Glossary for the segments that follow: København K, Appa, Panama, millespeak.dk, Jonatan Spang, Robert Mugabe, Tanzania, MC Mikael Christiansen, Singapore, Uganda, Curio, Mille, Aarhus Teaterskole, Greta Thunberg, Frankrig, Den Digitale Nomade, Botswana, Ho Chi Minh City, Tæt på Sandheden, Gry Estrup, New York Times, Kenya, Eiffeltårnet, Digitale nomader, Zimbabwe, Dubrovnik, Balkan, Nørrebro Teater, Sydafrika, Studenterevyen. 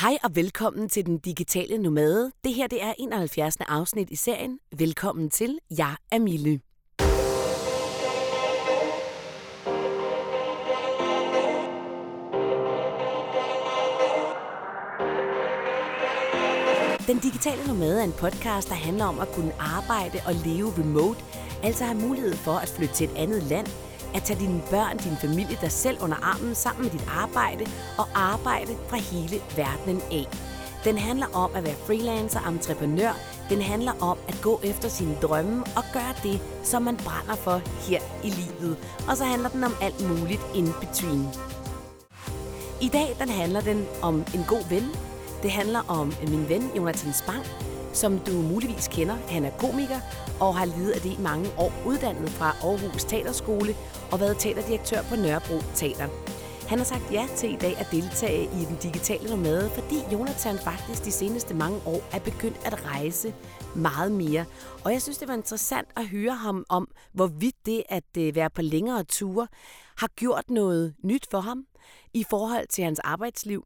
Hej og velkommen til Den Digitale Nomade. Det her det er 71. afsnit i serien. Velkommen til. Jeg er Mille. Den Digitale Nomade er en podcast, der handler om at kunne arbejde og leve remote. Altså have mulighed for at flytte til et andet land. At tage dine børn, din familie, dig selv under armen sammen med dit arbejde og arbejde fra hele verdenen af. Den handler om at være freelancer, entreprenør. Den handler om at gå efter sine drømme og gøre det, som man brænder for her i livet. Og så handler den om alt muligt in between. I dag den handler den om en god ven. Det handler om min ven Jonatan Spang, som du muligvis kender. Han er komiker og har levet af det i mange år, uddannet fra Aarhus Teaterskole og været teaterdirektør på Nørrebro Teater. Han har sagt ja til i dag at deltage i Den Digitale Nomade, fordi Jonatan faktisk de seneste mange år er begyndt at rejse meget mere. Og jeg synes, det var interessant at høre ham om, hvorvidt det at være på længere ture har gjort noget nyt for ham i forhold til hans arbejdsliv.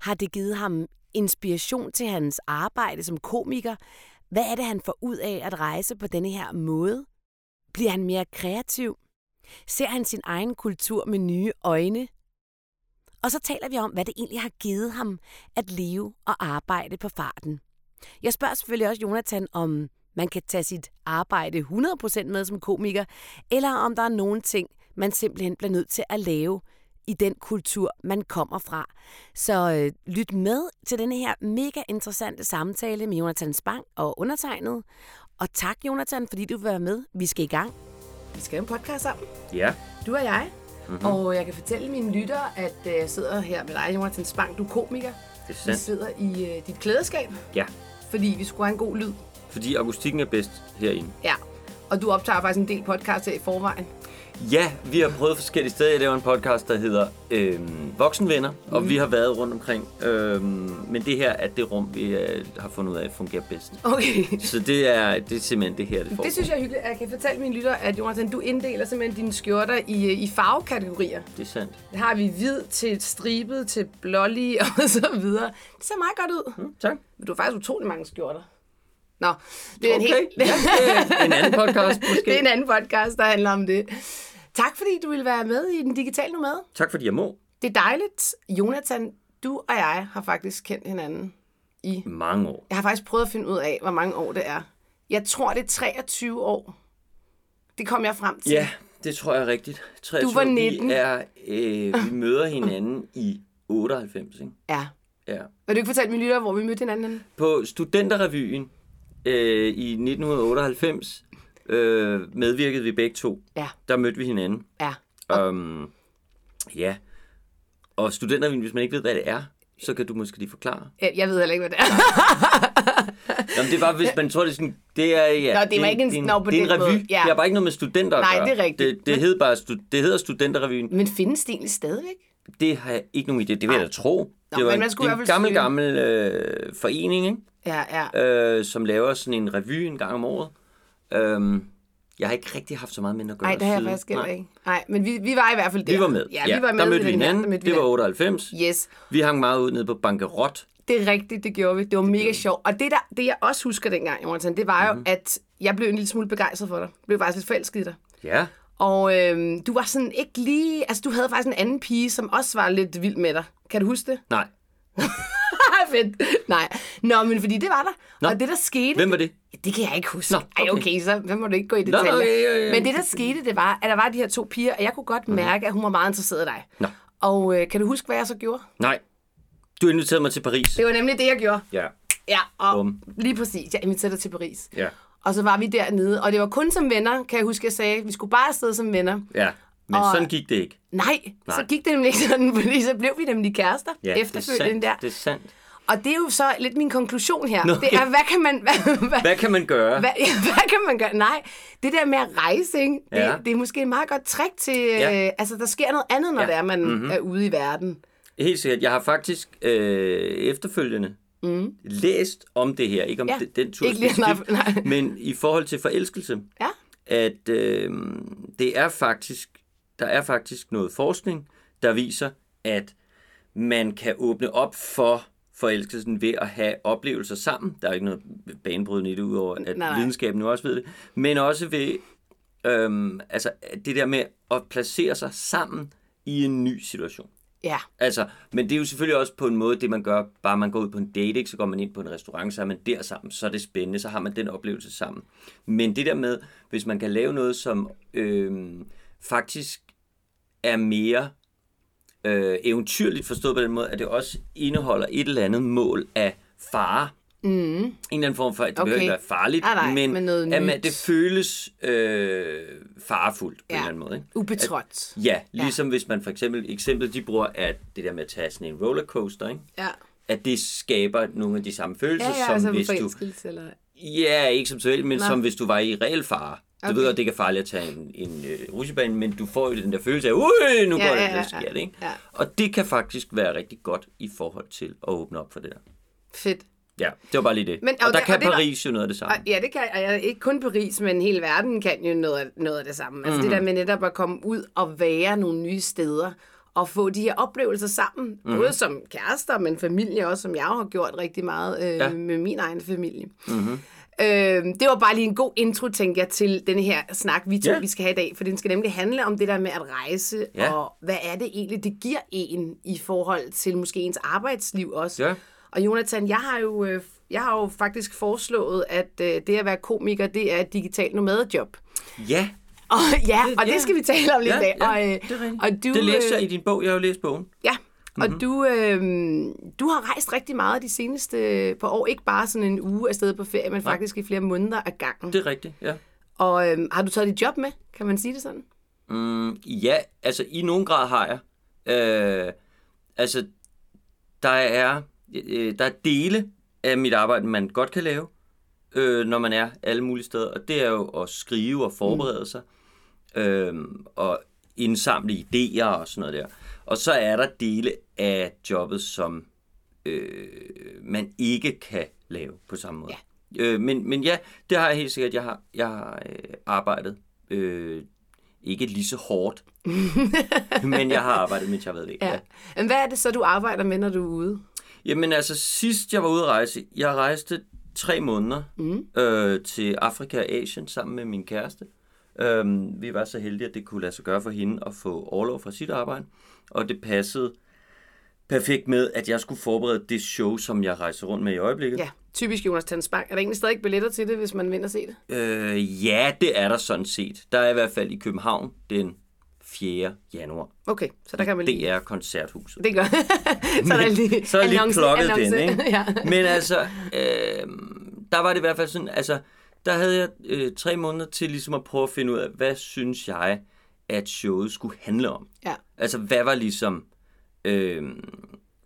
Har det givet ham inspiration til hans arbejde som komiker? Hvad er det, han får ud af at rejse på denne her måde? Bliver han mere kreativ? Ser han sin egen kultur med nye øjne? Og så taler vi om, hvad det egentlig har givet ham at leve og arbejde på farten. Jeg spørger selvfølgelig også Jonatan, om man kan tage sit arbejde 100% med som komiker, eller om der er nogle ting, man simpelthen bliver nødt til at lave i den kultur, man kommer fra. Så lyt med til denne her mega interessante samtale med Jonatan Spang og undertegnet. Og tak, Jonatan, fordi du vil være med. Vi skal i gang. Vi skal jo en podcast sammen. Ja. Du og jeg. Mm-hmm. Og jeg kan fortælle mine lyttere, at jeg sidder her med dig, Jonatan Spang. Du er komiker. Det er sandt. Vi sidder i dit klædeskab. Ja. Fordi vi skulle have en god lyd. Fordi akustikken er bedst herinde. Ja. Og du optager faktisk en del podcast her i forvejen. Ja, vi har prøvet forskellige steder. Jeg laver en podcast, der hedder Voksenvenner, og vi har været rundt omkring. Men det her er det rum, vi har fundet ud af, fungerer bedst. Okay. Så det er simpelthen det her, det får. Det synes jeg er hyggeligt. Jeg kan fortælle mine lyttere, at Jonatan, du inddeler simpelthen dine skjorter i farvekategorier. Det er sandt. Der har vi hvid til stribet, til blålig og så videre. Det ser meget godt ud. Mm, tak. Du har faktisk utrolig mange skjorter. Nå, det er okay. En anden podcast måske. Det er en anden podcast, der handler om det. Tak fordi du ville være med i Den Digitale Nomade. Tak fordi jeg må. Det er dejligt. Jonatan, du og jeg har faktisk kendt hinanden i mange år. Jeg har faktisk prøvet at finde ud af, hvor mange år det er. Jeg tror, det er 23 år. Det kom jeg frem til. Ja, det tror jeg er rigtigt. 23. Du var 19. Vi møder hinanden i 98, ikke? Ja. Ja. Vil du ikke fortælle mine lyttere, hvor vi mødte hinanden? På Studenterevyen i 1998. Medvirkede vi begge to. Ja. Der mødte vi hinanden. Ja. Ja. Og Studenterevyen, hvis man ikke ved, hvad det er, så kan du måske lige forklare. Jeg ved heller ikke, hvad det er. Jamen, det er bare, hvis man tror, det er sådan... Det er, ja, nå, det var ikke en på den måde. Det er bare ikke noget med studenter at gøre. Nej, det er rigtigt. Det hedder Studenterevyen. Men findes det egentlig stadigvæk? Det har jeg ikke nogen idé. Det vil jeg da tro. Nå, det var en gammel forening, ikke? Ja. Som laver sådan en revy en gang om året. Jeg har ikke rigtig haft så meget med at gøre. Nej, det har jeg faktisk ikke. Nej, men vi var i hvert fald der. Vi var med. Ja, vi var med. Der mødte vi hinanden. Det var 98. Yes. Vi hang meget ud nede på Bankerot. Det er rigtigt, det gjorde vi. Det var mega sjovt. Og det jeg også husker dengang, Jonatan, det var jo, at jeg blev en lille smule begejstret for dig. Jeg blev faktisk lidt forelsket i dig. Ja. Og du var sådan ikke lige... Altså, du havde faktisk en anden pige, som også var lidt vild med dig. Kan du huske det? Nej. Fedt. Nej. Nå, men fordi det var der. Nå. Og det, der skete... Hvem var det? Det kan jeg ikke huske. Nå, okay. Ej, okay, så hvem må du ikke gå i detaljer? Nå. Men det, der skete, det var, at der var de her to piger, og jeg kunne godt mærke, at hun var meget interesseret i dig. Nå. Og kan du huske, hvad jeg så gjorde? Nej. Du inviterede mig til Paris. Det var nemlig det, jeg gjorde. Ja. Ja, og lige præcis. Jeg inviterede dig til Paris. Ja. Og så var vi dernede, og det var kun som venner, kan jeg huske, jeg sagde. Vi skulle bare afsted som venner. Ja. Men sådan gik det ikke. Nej, så gik det nemlig ikke sådan, fordi så blev vi nemlig kærester efterfølgende der. Det er sandt. Og det er jo så lidt min konklusion her. Nå, det er, hvad kan man gøre? Hvad kan man gøre? Nej, det der med at rejse, ikke? Det er måske et meget godt trick til... Ja. Altså, der sker noget andet, når det er, man er ude i verden. Helt sikkert. Jeg har faktisk efterfølgende læst om det her. Ikke om den tur specifikt, men i forhold til forelskelse. Ja. At det er faktisk... Der er faktisk noget forskning, der viser, at man kan åbne op for forelskelsen ved at have oplevelser sammen. Der er ikke noget banebrydende i det, udover at videnskaben nu også ved det. Men også ved altså det der med at placere sig sammen i en ny situation. Ja. Altså, men det er jo selvfølgelig også på en måde det, man gør. Bare man går ud på en date, ikke? Så går man ind på en restaurant, så er man der sammen. Så er det spændende, så har man den oplevelse sammen. Men det der med, hvis man kan lave noget, som faktisk er mere eventyrligt forstået på den måde, at det også indeholder et eller andet mål af fare. Mm. En eller anden form for, at det behøver ikke være farligt, men at man, det føles farefuldt på en eller anden måde. Ikke? Ubetrådt. At, ja, ligesom hvis man for eksempel de bruger at det der med at tage sådan en rollercoaster, ikke? Ja. At det skaber nogle af de samme følelser, som hvis du... Eller? Ja, ikke som selv, men som hvis du var i reel fare. Du ved godt, det ikke er farligt at tage en rutsjebane, men du får jo den der følelse af, ui, nu går det, så sker det, ikke? Ja. Og det kan faktisk være rigtig godt i forhold til at åbne op for det der. Fedt. Ja, det var bare lige det. Men, og der kan Paris jo noget af det samme. Og, ja, det kan og ikke kun Paris, men hele verden kan jo noget af det samme. Altså det der med netop at komme ud og være nogle nye steder, og få de her oplevelser sammen. Mm-hmm. Både som kærester, men familie også, som jeg har gjort rigtig meget med min egen familie. Mm-hmm. Det var bare lige en god intro, tænker jeg, til den her snak, vi skal have i dag. For den skal nemlig handle om det der med at rejse, og hvad er det egentlig, det giver en i forhold til måske ens arbejdsliv også. Ja. Og Jonatan, jeg har jo faktisk foreslået, at det at være komiker, det er et digitalt nomadejob. Ja. Og det skal vi tale om lidt i dag. Det læser jeg i din bog. Jeg har jo læst bogen. Ja. Mm-hmm. Og du har rejst rigtig meget de seneste par år. Ikke bare sådan en uge afsted på ferie, men faktisk i flere måneder ad gangen. Det er rigtigt, ja. Og har du taget dit job med? Kan man sige det sådan? Ja, altså i nogen grad har jeg. Altså, der er dele af mit arbejde, man godt kan lave, når man er alle mulige steder. Og det er jo at skrive og forberede sig. Og indsamle idéer og sådan noget der. Og så er der dele af jobbet, som man ikke kan lave på samme måde. Ja. Men ja, det har jeg helt sikkert. Jeg har arbejdet ikke lige så hårdt, men jeg har arbejdet, mens jeg har været væk. Ja. Men hvad er det så, du arbejder med, når du er ude? Jamen altså, sidst jeg var ude at rejse, jeg rejste 3 måneder til Afrika og Asien sammen med min kæreste. Vi var så heldige, at det kunne lade sig gøre for hende at få orlov fra sit arbejde, og det passede perfekt med, at jeg skulle forberede det show, som jeg rejser rundt med i øjeblikket. Ja, typisk Jonatan Spang. Er der egentlig stadig billetter til det, hvis man vinder se det? Ja, det er der sådan set. Der er i hvert fald i København den 4. januar. Okay, så der kan man lige... Det er Koncerthuset. Det gør. Så er lige så er jeg lige plukket den, ikke? Ja. Men altså, der var det i hvert fald sådan, altså... Der havde jeg 3 måneder til ligesom at prøve at finde ud af, hvad synes jeg, at showet skulle handle om. Ja. Altså, hvad var ligesom...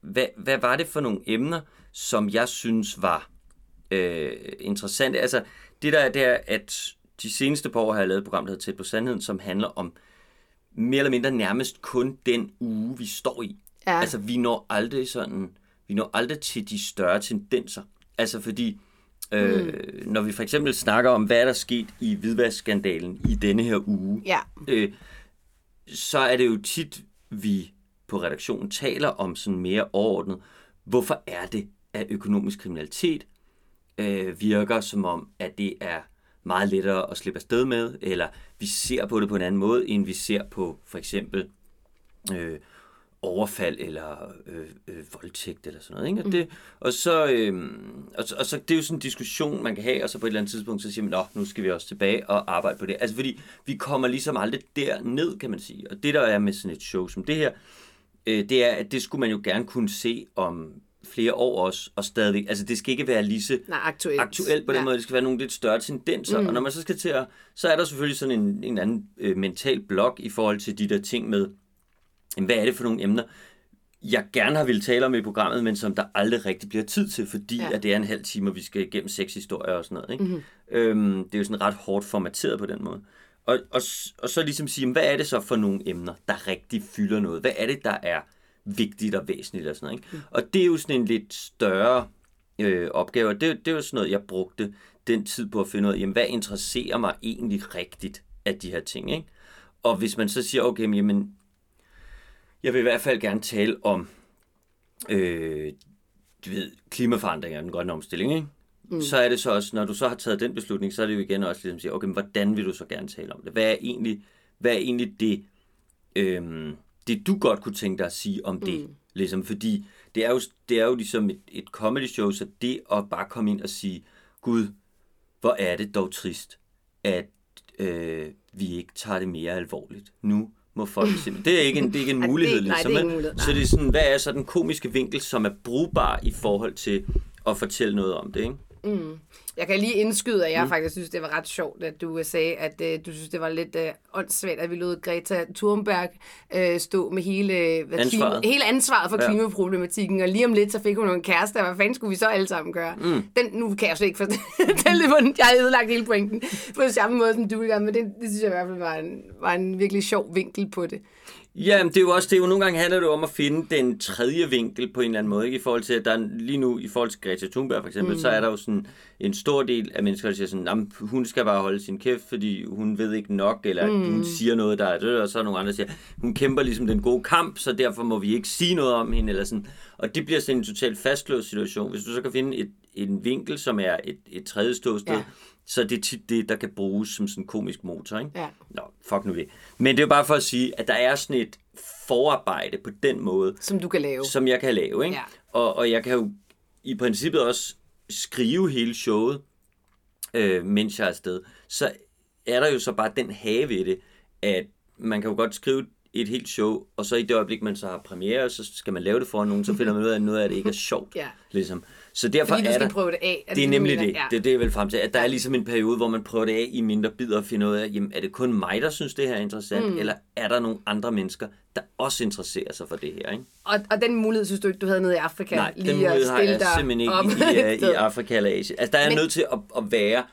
hvad var det for nogle emner, som jeg synes var interessante? Altså, det der er, det er, at de seneste par år har jeg lavet et program, der hedder Tæt på Sandheden, som handler om mere eller mindre nærmest kun den uge, vi står i. Ja. Altså, vi når aldrig til de større tendenser. Altså, fordi... når vi for eksempel snakker om, hvad der er sket i hvidvaskskandalen i denne her uge, så er det jo tit, vi på redaktionen taler om sådan mere overordnet, hvorfor er det, at økonomisk kriminalitet virker som om, at det er meget lettere at slippe afsted med, eller vi ser på det på en anden måde, end vi ser på for eksempel overfald eller voldtægt eller sådan noget, ikke? Og så det er jo sådan en diskussion, man kan have, og så på et eller andet tidspunkt, så siger man, nu skal vi også tilbage og arbejde på det. Altså, fordi vi kommer ligesom aldrig derned, kan man sige. Og det, der er med sådan et show som det her, det er, at det skulle man jo gerne kunne se om flere år også, og stadigvæk. Altså, det skal ikke være lige så aktuelt på den måde. Det skal være nogle lidt større tendenser. Og når man så skal til at... Så er der selvfølgelig sådan en anden mental blok i forhold til de der ting med... Hvad er det for nogle emner, jeg gerne har ville tale om i programmet, men som der aldrig rigtig bliver tid til, fordi at det er en halv time, og vi skal igennem 6 historier og sådan noget. Ikke? Mm-hmm. Det er jo sådan ret hårdt formateret på den måde. Og så ligesom sige, hvad er det så for nogle emner, der rigtig fylder noget? Hvad er det, der er vigtigt og væsentligt og sådan noget? Ikke? Mm. Og det er jo sådan en lidt større opgave, og det er jo sådan noget, jeg brugte den tid på at finde ud af, hvad interesserer mig egentlig rigtigt af de her ting? Ikke? Og hvis man så siger, okay, jeg vil i hvert fald gerne tale om du ved, klimaforandringer, den grønne omstilling, ikke? Mm. Så er det så også, når du så har taget den beslutning, så er det jo igen også ligesom at sige, okay, men hvordan vil du så gerne tale om det? Hvad er egentlig det, det du godt kunne tænke dig at sige om det? Mm. Ligesom, fordi det er jo ligesom et comedy show, så det at bare komme ind og sige, Gud, hvor er det dog trist, at vi ikke tager det mere alvorligt. Nu må folk simpelthen... Det er ikke en mulighed. Så det er sådan, hvad er så den komiske vinkel, som er brugbar i forhold til at fortælle noget om det, ikke? Mm. Jeg kan lige indskyde, at jeg faktisk synes, det var ret sjovt, at du sagde, at du synes, det var lidt åndssvagt, at vi lod Greta Thunberg stå med hele ansvaret for klimaproblematikken, og lige om lidt, så fik hun en kæreste, og hvad fanden skulle vi så alle sammen gøre? Mm. Nu kan jeg slet ikke fortælle det, jeg har ødelagt hele pointen på samme måde, som du gør, men det synes jeg i hvert fald var en virkelig sjov vinkel på det. Jamen, det er jo også det, jo nogle gange handler det om at finde den tredje vinkel på en eller anden måde, ikke? I forhold til, at der lige nu, i forhold til Greta Thunberg for eksempel, så er der jo sådan en stor del af mennesker, der siger sådan, hun skal bare holde sin kæft, fordi hun ved ikke nok, eller hun siger noget, der er det, og så er nogle andre, der siger, hun kæmper ligesom den gode kamp, så derfor må vi ikke sige noget om hende, eller sådan. Og det bliver sådan en totalt fastlåst situation. Hvis du så kan finde en vinkel, som er et tredje ståsted, så det er tit det, der kan bruges som sådan en komisk motor, ikke? Ja. Nå, fuck nu det. Men det er bare for at sige, at der er sådan et forarbejde på den måde. Som du kan lave. Som jeg kan lave, ikke? Ja. Og jeg kan jo i princippet også skrive hele showet, mens jeg er afsted. Så er der jo så bare den have ved det, at man kan jo godt skrive et helt show, og så i det øjeblik, man så har premiere, så skal man lave det foran nogen, så finder man ud af, at noget af det ikke er sjovt, ligesom. Så derfor fordi du skal prøve det af. Det er nemlig det. Ja. Det er vel frem til, at der er ligesom en periode, hvor man prøver det af i mindre bidder og finder ud af, jamen, er det kun mig, der synes, det her er interessant, eller er der nogle andre mennesker, der også interesserer sig for det her, ikke? Og den mulighed synes du ikke, du havde nede i Afrika? Nej, lige den mulighed har jeg simpelthen ikke i Afrika eller Asien. Altså, der er nødt til at være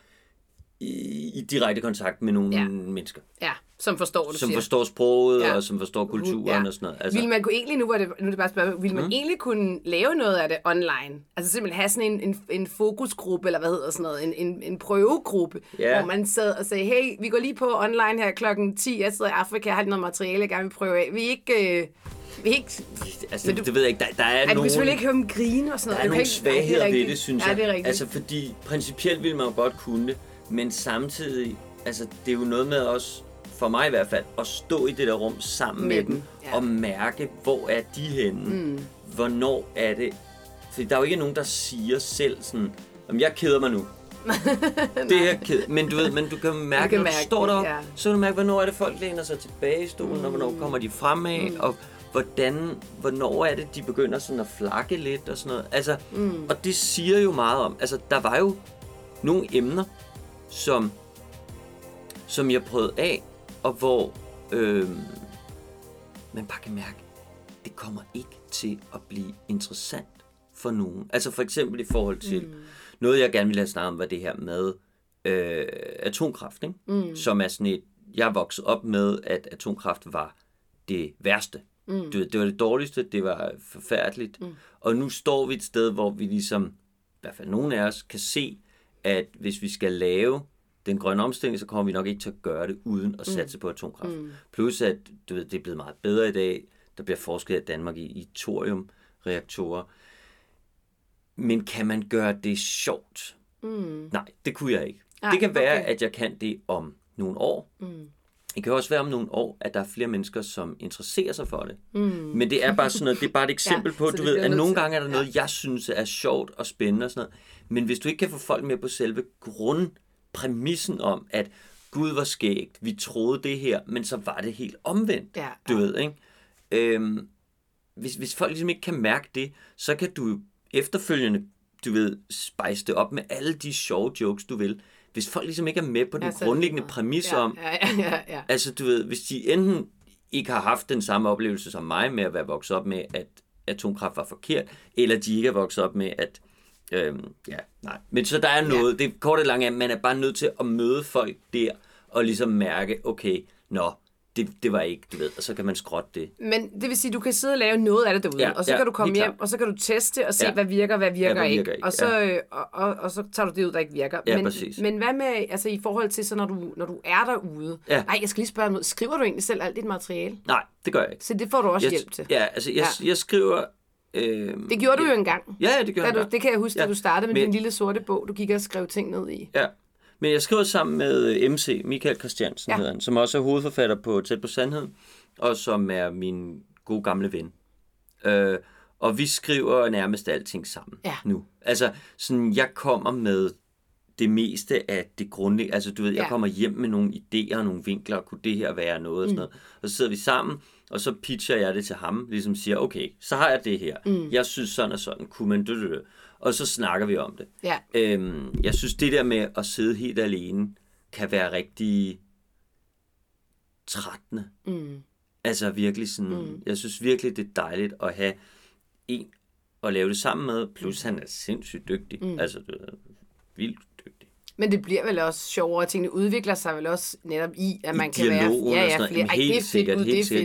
i direkte kontakt med nogle mennesker. Ja, som forstår det. Som forstår sproget og som forstår kulturen og sådan noget. Altså. Vil man kunne egentlig egentlig kunne lave noget af det online? Altså simpelthen have sådan en fokusgruppe eller hvad hedder sådan noget, en prøvegruppe, hvor man sad og sagde, hey, vi går lige på online her klokken 10, jeg sidder i Afrika, jeg har noget materiale, jeg gerne vil prøve af. Det ved jeg ikke. Der er nogen... Du kan selvfølgelig ikke høre dem grine og sådan noget. Der er nogle svagheder ved det, synes jeg. Ja, det er rigtigt. Altså fordi principielt ville man jo godt kunne det. Men samtidig, altså det er jo noget med også, for mig i hvert fald, at stå i det der rum sammen med dem, og mærke, hvor er de henne, hvornår er det. For der er jo ikke nogen, der siger selv sådan, jamen jeg keder mig nu. Det her keder, men du kan mærke, når du står deroppe, så kan du mærke, hvornår er det folk læner sig tilbage i stolen, og hvornår kommer de fremad, og hvornår er det, de begynder sådan at flakke lidt og sådan noget. Altså, og det siger jo meget om, altså der var jo nogle emner, som jeg prøvede af, og hvor man bare kan mærke, det kommer ikke til at blive interessant for nogen. Altså for eksempel i forhold til noget, jeg gerne ville have snakket om, var det her med atomkraft, ikke? Som er sådan et, jeg voksede op med, at atomkraft var det værste. Du ved, det var det dårligste, det var forfærdeligt. Og nu står vi et sted, hvor vi ligesom, i hvert fald nogen af os, kan se, at hvis vi skal lave den grønne omstilling, så kommer vi nok ikke til at gøre det uden at satse på atomkraft. Plus at du ved, det er blevet meget bedre i dag. Der bliver forsket af Danmark i thoriumreaktorer. Men kan man gøre det sjovt? Nej, det kunne jeg ikke. Ej, det kan være, at jeg kan det om nogle år. Det kan også være om nogle år, at der er flere mennesker, som interesserer sig for det. Men det er bare sådan noget, det er bare et eksempel på, du ved, at nogle gange er der noget, jeg synes er sjovt og spændende og sådan noget. Men hvis du ikke kan få folk med på selve grundpræmissen om, at Gud var skægt, vi troede det her, men så var det helt omvendt, du ved, ikke? Hvis folk ligesom ikke kan mærke det, så kan du efterfølgende, du ved, spice det op med alle de sjove jokes, du vil. Hvis folk ligesom ikke er med på den grundlæggende præmis om, altså du ved, hvis de enten ikke har haft den samme oplevelse som mig med at være vokset op med, at atomkraft var forkert, eller de ikke er vokset op med, at men så der er noget, det er kort og langt, at man er bare nødt til at møde folk der, og ligesom mærke, okay, nå, det var ikke, du ved, og så kan man skrotte det. Men det vil sige, du kan sidde og lave noget af det derude, og så kan du komme hjem, og så kan du teste og se, hvad virker ikke. Og så tager du det ud, der ikke virker. Ja, men hvad med, altså i forhold til, så når du er derude, nej, jeg skal lige spørge noget, skriver du egentlig selv alt dit materiale? Nej, det gør jeg ikke. Så det får du også hjælp til? Ja, altså jeg skriver Det gjorde du jo engang. Ja, det gjorde jeg. Det kan jeg huske, da du startede med din lille sorte bog, du gik og skrev ting ned i. Ja, men jeg skrev sammen med MC Mikael Christiansen, hedder han, som også er hovedforfatter på Tæt på Sandheden, og som er min gode gamle ven. Og vi skriver nærmest alting sammen nu. Altså, sådan, jeg kommer med det meste af det grundlæggende. Altså, du ved, jeg kommer hjem med nogle idéer og nogle vinkler. Kunne det her være noget og sådan noget? Og så sidder vi sammen, og så pitcher jeg det til ham. Ligesom siger, okay, så har jeg det her. Jeg synes sådan og sådan. Kunne man det? Og så snakker vi om det. Ja. Jeg synes, det der med at sidde helt alene, kan være rigtig trættende. Altså virkelig sådan, jeg synes virkelig, det er dejligt at have en at lave det sammen med, plus han er sindssygt dygtig, altså det er vildt dygtig. Men det bliver vel også sjovere, tingene udvikler sig vel også netop i, at man i kan være flere, helt sikkert,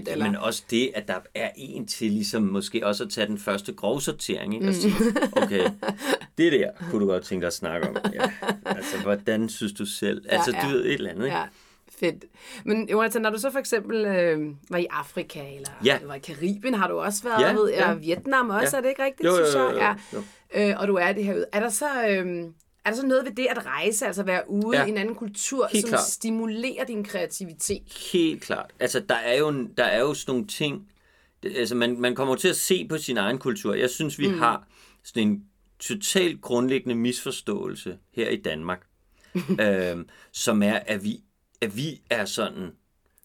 eller... men også det, at der er en til ligesom måske også at tage den første grovsortering, ikke? Og sige, okay, det der kunne du godt tænke dig at snakke om, altså hvordan synes du selv, altså du ved et eller andet, ikke? Ja. Fedt. Men Jonatan, når du så for eksempel var i Afrika, eller var i Karibien, har du også været, og Vietnam også, er det ikke rigtigt, synes jeg? Ja. Og du er det herude. Er der så noget ved det at rejse, altså være ude i en anden kultur, helt som klart stimulerer din kreativitet? Helt klart. Altså, der er jo sådan nogle ting, altså man kommer til at se på sin egen kultur. Jeg synes, vi har sådan en totalt grundlæggende misforståelse her i Danmark, som er, at vi er sådan...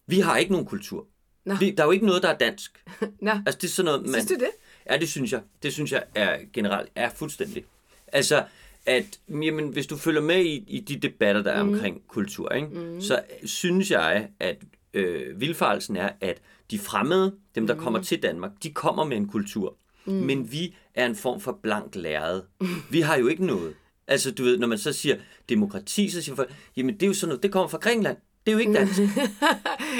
Vi har ikke nogen kultur. Der er jo ikke noget, der er dansk. Altså, det er sådan noget, synes du det? Ja, det synes jeg. Det synes jeg er generelt er fuldstændig. Altså, at jamen, hvis du følger med i de debatter, der er omkring kultur, ikke? Så synes jeg, at vildfarelsen er, at de fremmede, dem der kommer til Danmark, de kommer med en kultur. Men vi er en form for blank lærred. Vi har jo ikke noget. Altså, du ved, når man så siger demokrati, så siger folk, jamen det er jo sådan noget, det kommer fra Grækenland. Det er jo ikke dansk.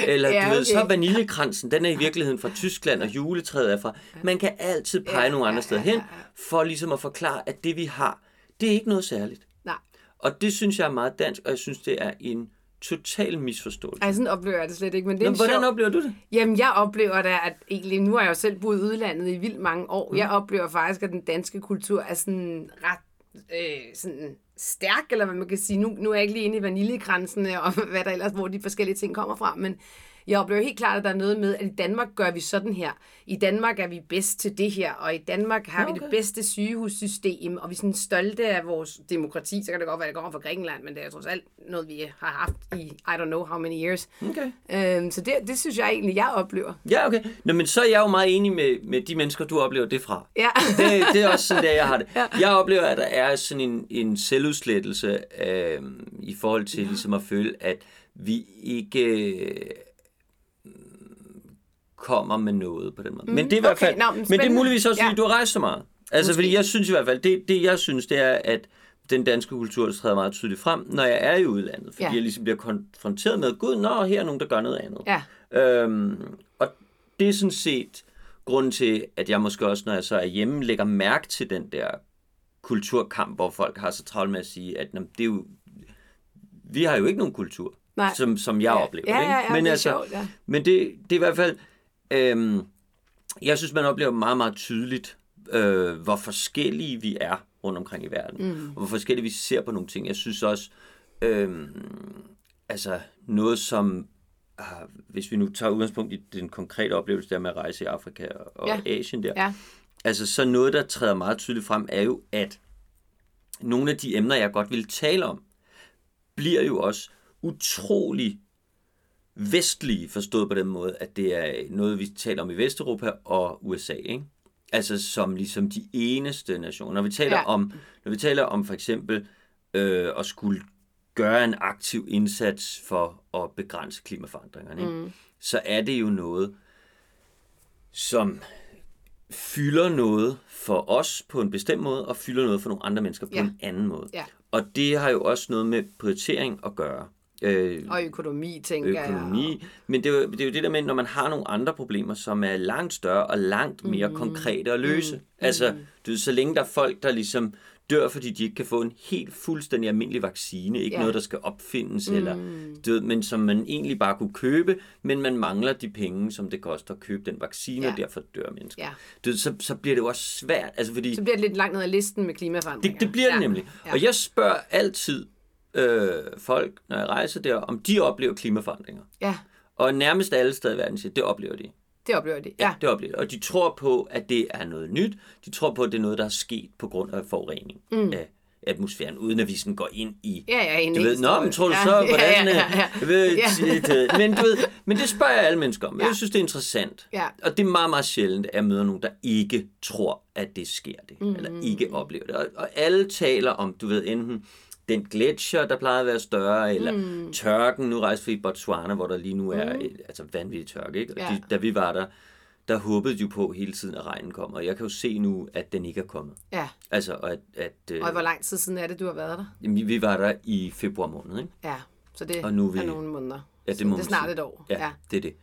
Eller du ved, så vaniljekransen, den er i virkeligheden fra Tyskland, og juletræet er fra... Man kan altid pege nogle andre steder hen, for ligesom at forklare, at det vi har, det er ikke noget særligt. Nej. Og det synes jeg er meget dansk, og jeg synes, det er en total misforståelse. Ej, sådan oplever jeg det slet ikke. Men det er hvordan oplever du det? Jamen, jeg oplever da, at egentlig, nu har jeg jo selv boet i udlandet i vildt mange år, jeg oplever faktisk, at den danske kultur er sådan ret sådan stærk, eller hvad man kan sige. Nu er jeg ikke lige inde i vaniljegrænsene, og hvad der ellers, hvor de forskellige ting kommer fra, men jeg oplever helt klart, at der er noget med, at i Danmark gør vi sådan her. I Danmark er vi bedst til det her, og i Danmark har vi det bedste sygehussystem, og vi er sådan stolte af vores demokrati. Så kan det godt være, at det kommer fra Grækenland, men det er trods alt noget, vi har haft i I don't know how many years. Så det synes jeg egentlig, jeg oplever. Ja, okay. Nå, men så er jeg jo meget enig med de mennesker, du oplever det fra. Ja. det er også sådan, der jeg har det. Ja. Jeg oplever, at der er sådan en selvudslettelse i forhold til ligesom at føle, at vi ikke... kommer med noget på den måde. Men det er i hvert fald... Nå, men det er muligvis også, fordi du har rejst så meget. Altså, måske. Fordi jeg synes i hvert fald, det jeg synes, det er, at den danske kultur træder meget tydeligt frem, når jeg er i udlandet. Fordi jeg ligesom bliver konfronteret med, gud, nå, her er nogen, der gør noget andet. Ja. Og det er sådan set grunden til, at jeg måske også, når jeg så er hjemme, lægger mærke til den der kulturkamp, hvor folk har så travlt med at sige, at det er jo, vi har jo ikke nogen kultur, som jeg oplever. Ja, men det er altså, sjovt, men det er i hvert fald... jeg synes, man oplever meget, meget tydeligt, hvor forskellige vi er rundt omkring i verden. Og hvor forskellige vi ser på nogle ting. Jeg synes også, altså noget som, hvis vi nu tager udgangspunkt i den konkrete oplevelse der med at rejse i Afrika og Asien der, altså så noget, der træder meget tydeligt frem, er jo, at nogle af de emner, jeg godt ville tale om, bliver jo også utrolig vestlige, forstået på den måde, at det er noget, vi taler om i Vesteuropa og USA, ikke? Altså som ligesom de eneste nationer. Når vi taler om for eksempel at skulle gøre en aktiv indsats for at begrænse klimaforandringerne, ikke? Så er det jo noget, som fylder noget for os på en bestemt måde, og fylder noget for nogle andre mennesker på en anden måde. Ja. Og det har jo også noget med prioritering at gøre. Og økonomi, tænker jeg. Men det er jo det der med, når man har nogle andre problemer, som er langt større og langt mere konkrete at løse. Altså, du ved, så længe der er folk, der ligesom, dør, fordi de ikke kan få en helt fuldstændig almindelig vaccine. Ikke noget, der skal opfindes, eller, du ved, men som man egentlig bare kunne købe, men man mangler de penge, som det koster at købe den vaccine, og derfor dør mennesker. Du ved, så bliver det jo også svært. Altså, fordi så bliver det lidt langt ned ad listen med klimaforandringer. Det bliver det nemlig. Ja. Og jeg spørger altid folk, når jeg rejser der, om de oplever klimaforandringer. Ja. Og nærmest alle steder i verden siger, det oplever de. Det oplever de, ja. Det oplever de. Og de tror på, at det er noget nyt. De tror på, at det er noget, der er sket på grund af forurening af atmosfæren, uden at vi sådan går ind i... Du ved, nå, men tror du så, hvordan... Men det spørger jeg alle mennesker om. Jeg synes, det er interessant. Ja. Og det er meget, meget sjældent, at jeg møder nogen, der ikke tror, at det sker det. Eller ikke oplever det. Og alle taler om, du ved, enten... den gletscher, der plejede at være større, eller tørken, nu rejste vi i Botswana, hvor der lige nu er altså vanvittig tørke, ikke? Ja. Da vi var der håbede de på hele tiden, at regnen kom, og jeg kan jo se nu, at den ikke er kommet. Ja. Altså, og hvor lang tid siden er det, du har været der? Jamen, vi var der i februar måned, ikke? Ja, så det er nogle måneder. Ja, det må det er snart et år. Ja, det er det.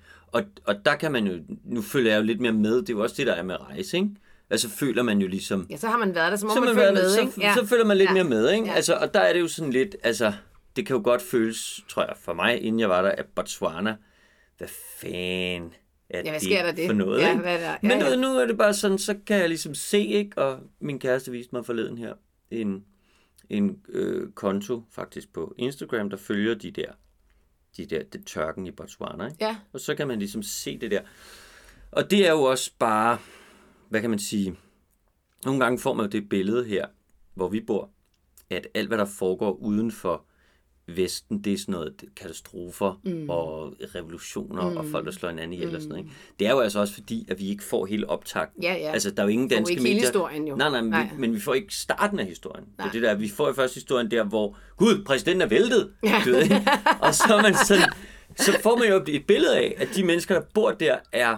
Og der kan man jo, nu følger jeg jo lidt mere med, det er jo også det, der er med rejse, ikke? Altså føler man jo ligesom... Ja, så har man været der, så må man følge med, ikke? Så føler man lidt mere med, ikke? Ja. Altså, og der er det jo sådan lidt... Altså, det kan jo godt føles, tror jeg, for mig, inden jeg var der, at Botswana... Hvad fanden er det for noget, ikke? Men nu er det bare sådan, så kan jeg ligesom se, ikke? Og min kæreste viste mig forleden her en konto, faktisk, på Instagram, der følger de der tørken i Botswana, ikke? Ja. Og så kan man ligesom se det der. Og det er jo også bare... Hvad kan man sige? Nogle gange får man jo det billede her, hvor vi bor, at alt, hvad der foregår uden for Vesten, det er sådan noget katastrofer og revolutioner og folk, der slår hinanden ihjel og sådan noget. Ikke? Det er jo altså også fordi, at vi ikke får hele optakten. Ja, ja. Altså, der er jo ingen danske medier. Historien jo. Nej. Men vi får ikke starten af historien. Det er det der, vi får jo først historien der, hvor Gud, præsidenten er væltet! Ja. Du ved, ikke? Og så er man sådan, så får man jo et billede af, at de mennesker, der bor der, er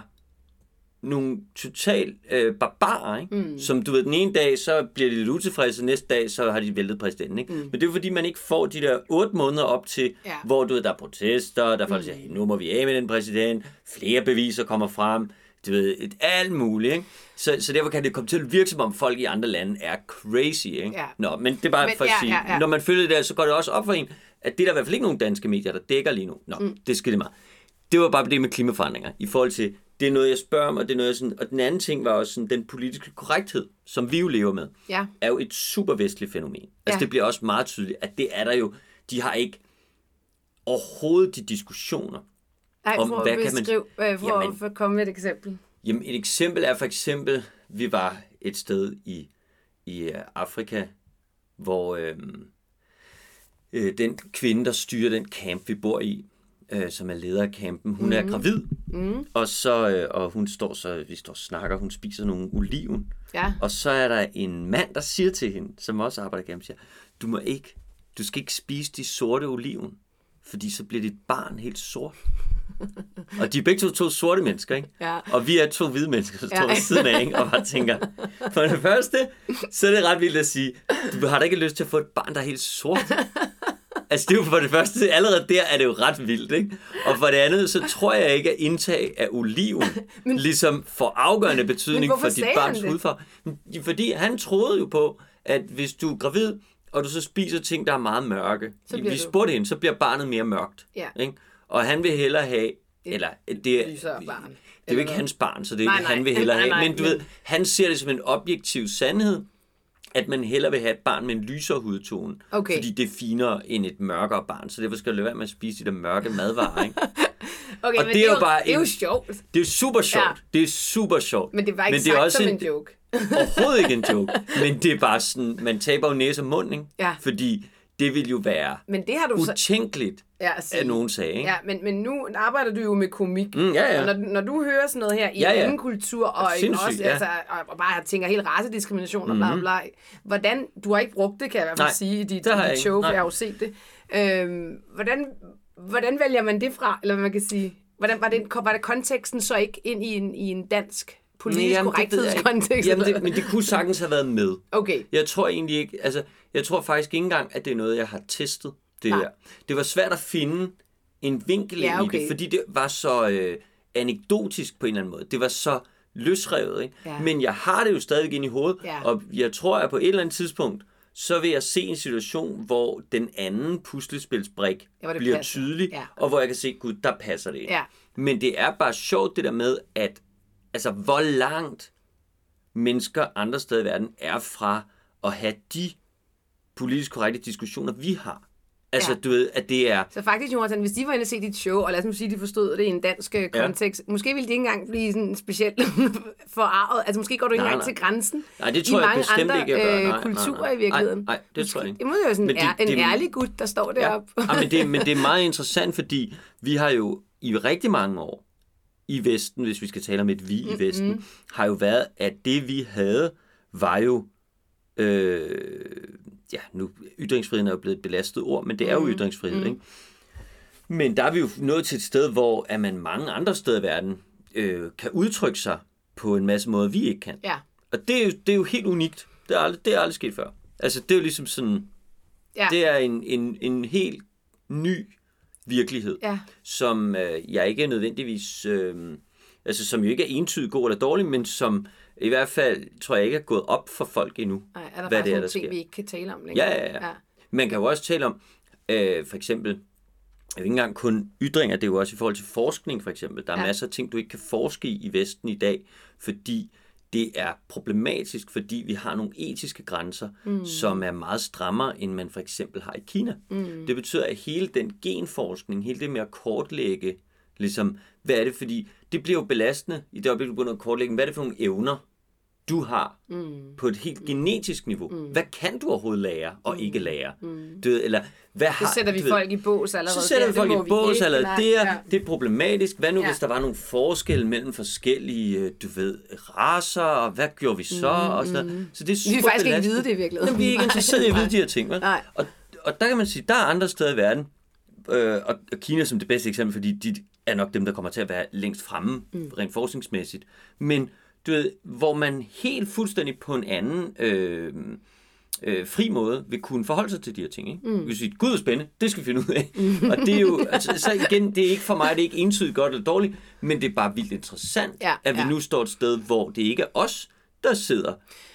nogle totalt barbarer, ikke? Som du ved, den ene dag, så bliver de lidt utilfredse, næste dag, så har de væltet præsidenten. Ikke? Men det er fordi, man ikke får de der 8 måneder op til, hvor du ved, der er protester, der folk siger, hey, nu må vi af med den præsident, flere beviser kommer frem, du ved, alt muligt. Ikke? Så derfor kan det komme til at virke, som om folk i andre lande er crazy. Ikke? Ja. Nå, men det er bare for at sige, når man følger det der, så går det også op for en, at det er der i hvert fald ikke nogen danske medier, der dækker lige nu. Nå, det sker det meget. Det var bare det med klimaforandringer, i forhold til det er noget, jeg spørger om, og det er noget, jeg sådan... Og den anden ting var også sådan, den politiske korrekthed, som vi jo lever med, er jo et super vestligt fænomen. Altså, det bliver også meget tydeligt, at det er der jo... De har ikke overhovedet de diskussioner. Nej, om, hvad kan man... for at komme med et eksempel. Jamen, et eksempel er for eksempel, vi var et sted i Afrika, hvor den kvinde, der styrer den camp, vi bor i, som er leder af campen, hun er gravid, og så og hun står så, vi står og snakker, hun spiser nogle oliven, og så er der en mand, der siger til hende, som også arbejder i campen, siger, du skal ikke spise de sorte oliven, fordi så bliver dit barn helt sort. Og de er begge to sorte mennesker, ikke? Ja. Og vi er 2 hvide mennesker, der står ved siden af, ikke? Og bare tænker, for det første, så er det ret vildt at sige, du har da ikke lyst til at få et barn, der er helt sort. Altså, det er jo for det første, allerede der er det jo ret vildt, ikke? Og for det andet, så tror jeg ikke, at indtag af oliven ligesom får afgørende betydning for dit barns hudfarve. Fordi han troede jo på, at hvis du er gravid, og du så spiser ting, der er meget mørke, vi spurgte hende, så bliver barnet mere mørkt. Ja. Ikke? Og han vil hellere have... Eller, det er jo ikke hans barn, så det er ikke, han vil hellere have. Men du ved, han ser det som en objektiv sandhed, at man hellere vil have et barn med en lysere hudtone, fordi det er finere end et mørkere barn. Så derfor skal du lade være med at spise de der mørke madvarer, ikke? Okay, og det er jo bare... Det er jo sjovt. Det er super sjovt. Ja. Det er super sjovt. Men det var ikke det sagt som en joke. Overhovedet ikke en joke. Men det er bare sådan, man taber jo næse og mund, ikke? Ja. Fordi det vil jo være utænkeligt, at nogen sagde, ikke? Ja, men nu arbejder du jo med komik. Og når du hører sådan noget her i en anden kultur, og også, altså, og bare tænker helt racediskrimination og bla bla, hvordan, du har ikke brugt det, kan jeg i hvert fald sige, i dit show, for jeg har jo set det. Hvordan vælger man det fra, eller man kan sige, hvordan var det konteksten så ikke ind i en dansk politisk korrekthedskontekst? Men det kunne sagtens have været med. Okay. Jeg tror egentlig ikke, altså, jeg tror faktisk ikke engang, at det er noget, jeg har testet, det der. Det var svært at finde en vinkel ind i det, fordi det var så anekdotisk på en eller anden måde. Det var så løsrevet, ikke? Ja. Men jeg har det jo stadig ind i hovedet, og jeg tror, at på et eller andet tidspunkt, så vil jeg se en situation, hvor den anden puslespilsbrik bliver passer. Tydelig, ja. Og hvor jeg kan se, gud, der passer det ind. Ja. Men det er bare sjovt det der med, at altså, hvor langt mennesker andre steder i verden er fra at have de politisk korrekte diskussioner, vi har. Altså, ja. Du ved, at det er... Så faktisk, Jonatan, hvis de var inde og se dit show, og lad os nu sige, at de forstod det i en dansk kontekst, måske ville de ikke engang blive sådan specielt forarvet. Altså, måske går du ikke engang til grænsen. Nej, det tror jeg bestemt ikke, jeg gør. I mange andre kulturer i virkeligheden. Nej, det tror jeg ikke. Det må jo sådan en ærlig gut, der står deroppe. Ja, men det er meget interessant, fordi vi har jo i rigtig mange år i Vesten, hvis vi skal tale om et vi i Vesten, har jo været, at det vi havde, var jo... nu ytringsfriheden er jo blevet et belastet ord, men det er jo ytringsfrihed, ikke? Men der er vi jo nået til et sted, hvor at man mange andre steder i verden kan udtrykke sig på en masse måder, vi ikke kan. Ja. Og det er jo helt unikt. Det er aldrig sket før. Altså, det er jo ligesom sådan... Ja. Det er en helt ny virkelighed, som jeg ikke er nødvendigvis... altså, som jo ikke er entydigt god eller dårlig, men som... I hvert fald tror jeg ikke er gået op for folk endnu. Nej, er der hvad det er, der sker. Vi ikke kan tale om længere? Ja. Man kan jo også tale om, for eksempel, ikke engang kun ytringer, det er jo også i forhold til forskning, for eksempel. Der er masser af ting, du ikke kan forske i Vesten i dag, fordi det er problematisk, fordi vi har nogle etiske grænser, som er meget strammere, end man for eksempel har i Kina. Det betyder, at hele den genforskning, hele det med at kortlægge, ligesom, hvad er det, fordi det bliver jo belastende i det øjeblik, du begynder at kortlægge, hvad er det for nogle evner, du har på et helt genetisk niveau. Hvad kan du overhovedet lære og ikke lære? Du ved, eller, hvad har, så sætter vi folk i bås allerede. Så sætter vi folk i bås allerede. Det er problematisk. Hvad nu, hvis der var nogle forskelle mellem forskellige, du ved, racer, og hvad gjorde vi så? Og sådan noget. Så det er super belastende. Vi vil faktisk ikke vide det i virkeligheden. Vi er ikke interesseret i at vide de her ting. Vel? Og der kan man sige, der er andre steder i verden, og Kina som det bedste eksempel, fordi de er nok dem, der kommer til at være længst fremme, rent forskningsmæssigt. Men du ved, hvor man helt fuldstændig på en anden fri måde vil kunne forholde sig til de her ting. Ikke? Vi vil sige, gud, spændende, det skal vi finde ud af. Og det er jo, altså, så igen, det er ikke for mig, det er ikke entydigt godt eller dårligt, men det er bare vildt interessant, at vi nu står et sted, hvor det ikke er os, der sidder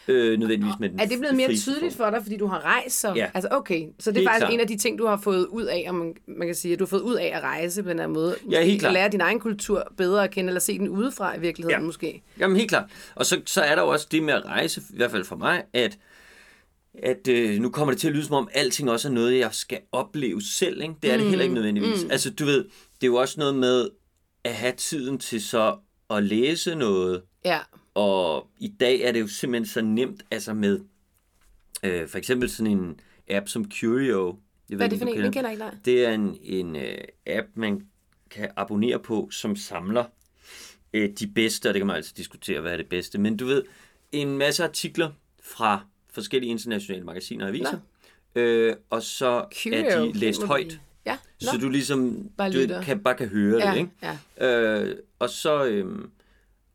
nødvendigvis med den. Er det blevet mere tydeligt for dig, fordi du har rejst? Så? Ja. Altså okay, så det er faktisk klart. En af de ting, du har fået ud af, om man kan sige, at du har fået ud af at rejse på den her måde. Ja, helt klart. At lære din egen kultur bedre at kende, eller se den udefra i virkeligheden måske. Jamen helt klart. Og så er der jo også det med at rejse, i hvert fald for mig, at nu kommer det til at lyde som om, alting også er noget, jeg skal opleve selv. Ikke? Det er det heller ikke nødvendigvis. Altså du ved, det er jo også noget med at have tiden til så at læse noget. Ja. Og i dag er det jo simpelthen så nemt, altså med for eksempel sådan en app som Curio. Hvad er det for en? Den kender jeg ikke. Det er en app, man kan abonnere på, som samler de bedste, og det kan man altså diskutere, hvad er det bedste. Men du ved, en masse artikler fra forskellige internationale magasiner og aviser, og så Curio. Er de læst højt. Ja. Så du ligesom kan høre det, ikke? Ja. Og så...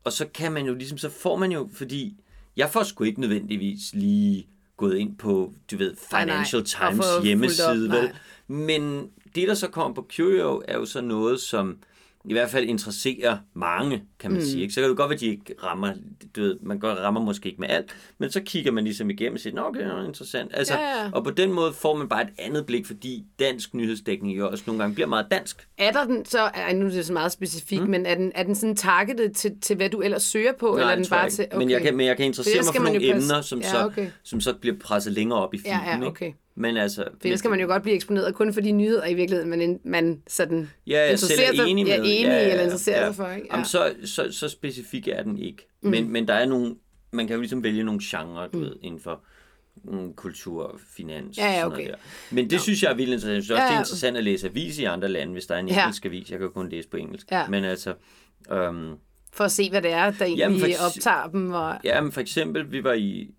Og så kan man jo ligesom, så får man jo, fordi jeg får sgu ikke nødvendigvis lige gået ind på, du ved, Financial Times hjemmeside, vel? Men det, der så kommer på Curio, er jo så noget, som i hvert fald interesserer mange, kan man sige. Ikke? Så kan det godt være, at de ikke rammer, du ved, man rammer måske ikke med alt, men så kigger man ligesom igennem og siger, nå, okay, det er interessant. Altså, og på den måde får man bare et andet blik, fordi dansk nyhedsdækning jo også nogle gange bliver meget dansk. Er der den så, nu er det så meget specifik, men er den sådan targetet til, hvad du ellers søger på? Nej, eller den bare til, okay. Men jeg kan interessere mig for nogle emner, som så bliver presset længere op i filmen, ikke? Men altså, for ellers kan man jo godt blive eksponeret kun for de nyheder i virkeligheden, man sådan interesserer sig eller interesserer sig for. Ikke? Ja. Jamen, så specifik er den ikke. Men der er nogle, man kan jo ligesom vælge nogle genrer, du ved, inden for kultur, finans og sådan noget der. Men det synes jeg er vildt interessant. Jeg synes også, det er interessant at læse avis i andre lande, hvis der er en engelsk avis. Jeg kan kun læse på engelsk. Ja. Men altså... for at se, hvad det er, der egentlig optager dem. Og... Jamen for eksempel, vi var i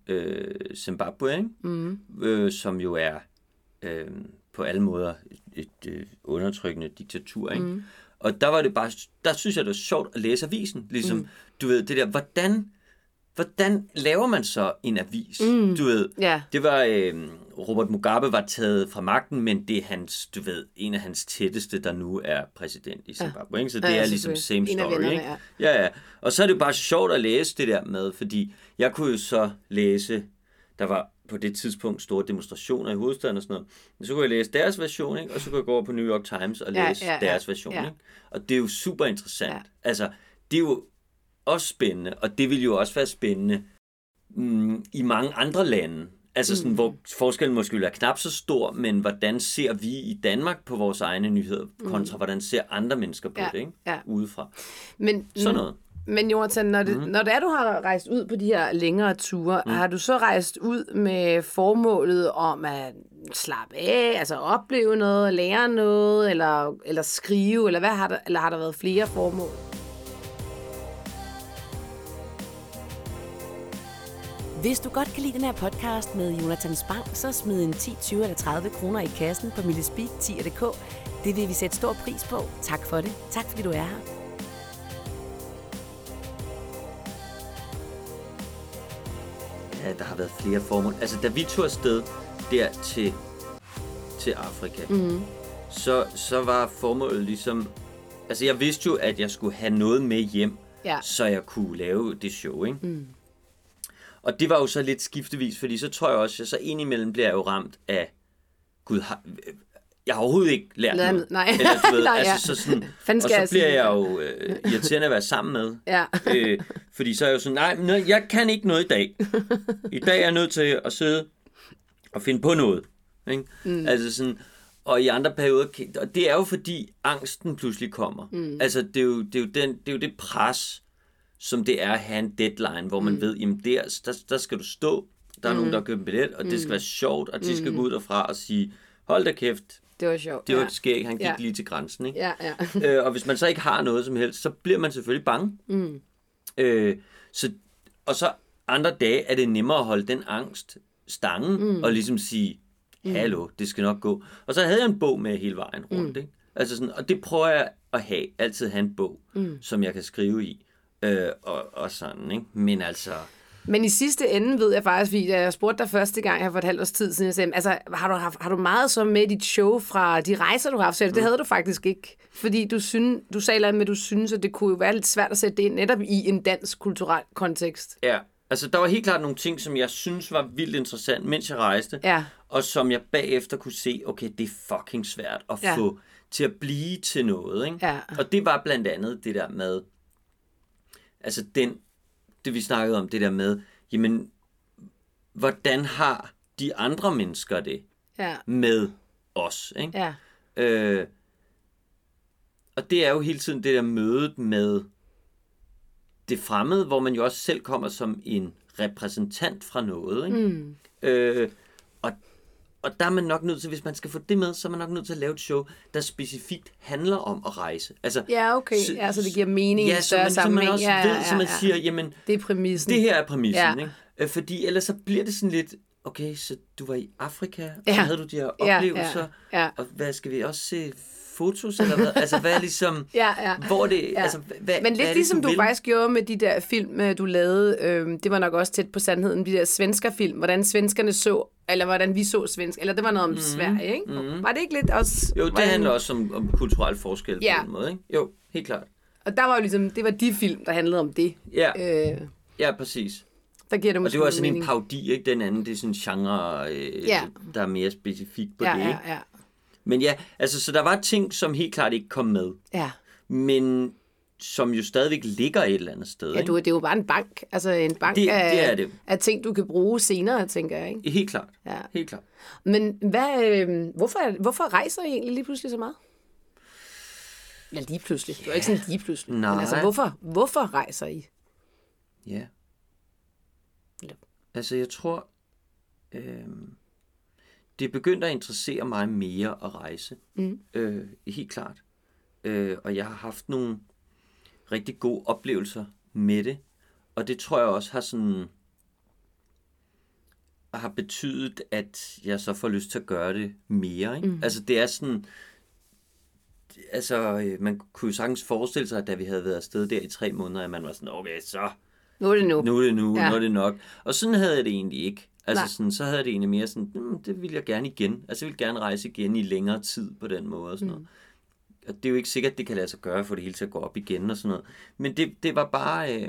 Zimbabwe, ikke? Som jo er på alle måder et undertrykkende diktatur. Ikke? Og der var det bare, der synes jeg, det var sjovt at læse avisen. Ligesom, du ved, det der, hvordan laver man så en avis? Du ved, det var, Robert Mugabe var taget fra magten, men det er hans, du ved, en af hans tætteste, der nu er præsident i Zimbabwe. Ikke? Så det er ligesom same story. Vennerne, ikke? Ja. Og så er det jo bare sjovt at læse det der med, fordi jeg kunne jo så læse, der var på det tidspunkt store demonstrationer i hovedstaden og sådan noget. Men så kunne jeg læse deres version, ikke? Og så kunne jeg gå over på New York Times og læse deres version. Ja. Ikke? Og det er jo super interessant. Ja. Altså, det er jo også spændende, og det vil jo også være spændende i mange andre lande. Altså sådan, hvor forskellen måske er knap så stor, men hvordan ser vi i Danmark på vores egne nyheder, kontra hvordan ser andre mennesker på det, ikke? Ja. Udefra. Men, sådan noget. Men Jonatan, når du har rejst ud på de her længere ture, har du så rejst ud med formålet om at slappe af, altså opleve noget, lære noget, eller skrive, eller, eller har der været flere formål? Hvis du godt kan lide den her podcast med Jonatan Spang, så smid en 10, 20 eller 30 kroner i kassen på millespeak.dk. Det vil vi sætte stor pris på. Tak for det. Tak fordi du er her. Ja, der har været flere formål. Altså, da vi tog afsted der til Afrika, så var formålet ligesom... Altså, jeg vidste jo, at jeg skulle have noget med hjem, så jeg kunne lave det show, ikke? Mm. Og det var jo så lidt skiftevis, fordi så tror jeg også, at jeg så indimellem bliver jeg jo ramt af, gud, jeg har overhovedet ikke lært noget. Nej. Eller, du ved, altså, så sådan, og så bliver jeg jo irriterende at være sammen med. Ja. Fordi så er jeg jo sådan, nej, jeg kan ikke noget i dag. I dag er jeg nødt til at sidde og finde på noget. Ikke? Mm. Altså sådan, og i andre perioder, og det er jo fordi angsten pludselig kommer. Mm. Altså det er jo det pres, som det er at have en deadline, hvor man ved, jamen der skal du stå, der er nogen, der har købt en billet, og det skal være sjovt, og de skal gå ud derfra og sige, hold da kæft, det var sjovt, det var skægt, han gik lige til grænsen, ikke? Ja. Og hvis man så ikke har noget som helst, så bliver man selvfølgelig bange. Mm. Så andre dage er det nemmere at holde den angst stangen, og ligesom sige, hallo, det skal nok gå. Og så havde jeg en bog med hele vejen rundt, ikke? Altså sådan, og det prøver jeg at have, altid have en bog, som jeg kan skrive i. Og sådan, ikke? Men altså... Men i sidste ende ved jeg faktisk, fordi jeg spurgte dig første gang her for et halvt års tid siden, jeg sagde, altså, har du meget så med dit show fra de rejser, du har haft? Så det havde du faktisk ikke. Fordi du sagde noget med, at du synes, at det kunne jo være lidt svært at sætte det ind netop i en dansk kulturel kontekst. Ja, altså der var helt klart nogle ting, som jeg synes var vildt interessant, mens jeg rejste, og som jeg bagefter kunne se, okay, det er fucking svært at få til at blive til noget, ikke? Ja. Og det var blandt andet det der med... Altså det vi snakkede om, det der med, jamen, hvordan har de andre mennesker det med os? Ikke? Ja. Og det er jo hele tiden det der mødet med det fremmede, hvor man jo også selv kommer som en repræsentant fra noget. Ikke? Mm. Og der er man nok nødt til, hvis man skal få det med, så er man nok nødt til at lave et show, der specifikt handler om at rejse. Altså, ja, okay. Så det giver mening i større sammenhæng. Ja, så man også ved, så man siger, jamen, det er præmissen. Det her er præmissen, ikke? Fordi ellers så bliver det sådan lidt, okay, så du var i Afrika, og havde du de her oplevelser, og hvad skal vi også se... fotos eller hvad? Altså, hvad er ligesom... Hvor det... Ja. Altså, men lidt ligesom du faktisk gjorde med de der film, du lavede, det var nok også tæt på sandheden, de der svenskerfilm, hvordan svenskerne så, eller hvordan vi så svensk, eller det var noget om Sverige, ikke? Mm-hmm. Var det ikke lidt også... Jo, det handler også om kulturel forskel på en måde, ikke? Jo, helt klart. Og der var jo ligesom... Det var de film, der handlede om det. Ja, præcis. Der giver det måske og det var sådan en parodi, ikke? Den anden, det er sådan en genre, der er mere specifikt på det, ikke? Ja. Men ja, altså, så der var ting, som helt klart ikke kom med. Ja. Men som jo stadigvæk ligger et eller andet sted. Ja, det er jo bare en bank. Altså en bank det af ting, du kan bruge senere, tænker jeg, ikke? Helt klart. Ja. Helt klart. Men hvorfor rejser I egentlig lige pludselig så meget? Ja, lige pludselig. Det var ikke sådan lige pludselig. Nej. Men altså, hvorfor rejser I? Ja. Altså, jeg tror... Det begyndte at interessere mig mere at rejse, helt klart. Og jeg har haft nogle rigtig gode oplevelser med det, og det tror jeg også har betydet, at jeg så får lyst til at gøre det mere. Ikke? Altså det er sådan, altså man kunne jo sagtens forestille sig, at da vi havde været afsted der i 3 måneder, at man var sådan, okay, så nu er det nu, nu er det nok. Og sådan havde jeg det egentlig ikke. Altså sådan, så havde det egentlig mere sådan, det ville jeg gerne igen. Altså jeg ville gerne rejse igen i længere tid på den måde og sådan noget. Og det er jo ikke sikkert, at det kan lade sig gøre, for det hele til at gå op igen og sådan noget. Men det var bare,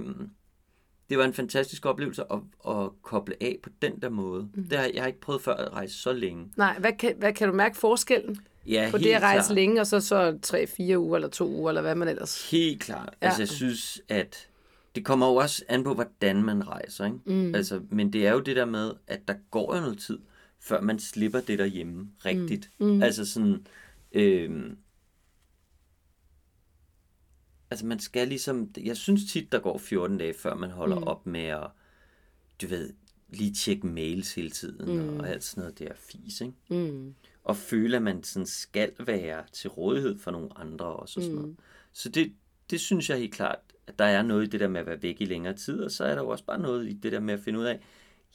det var en fantastisk oplevelse at koble af på den der måde. Mm. Det har jeg har ikke prøvet før at rejse så længe. Nej, hvad kan du mærke forskellen? Ja, på det at rejse klart. Længe, og så 3-4 uger, eller 2 uger, eller hvad man ellers... Helt klart. Ja. Altså, jeg synes, at det kommer jo også an på, hvordan man rejser, ikke? Mm. Altså, men det er jo det der med, at der går jo noget tid, før man slipper det derhjemme rigtigt. Mm. Mm. Altså sådan... altså, man skal ligesom... Jeg synes tit, der går 14 dage, før man holder op med at, du ved, lige tjekke mails hele tiden, og alt sådan noget der fis, ikke? Mm. Og føle, at man sådan skal være til rådighed for nogle andre også, og sådan noget. Så det synes jeg helt klart, at der er noget i det der med at være væk i længere tid, og så er der jo også bare noget i det der med at finde ud af,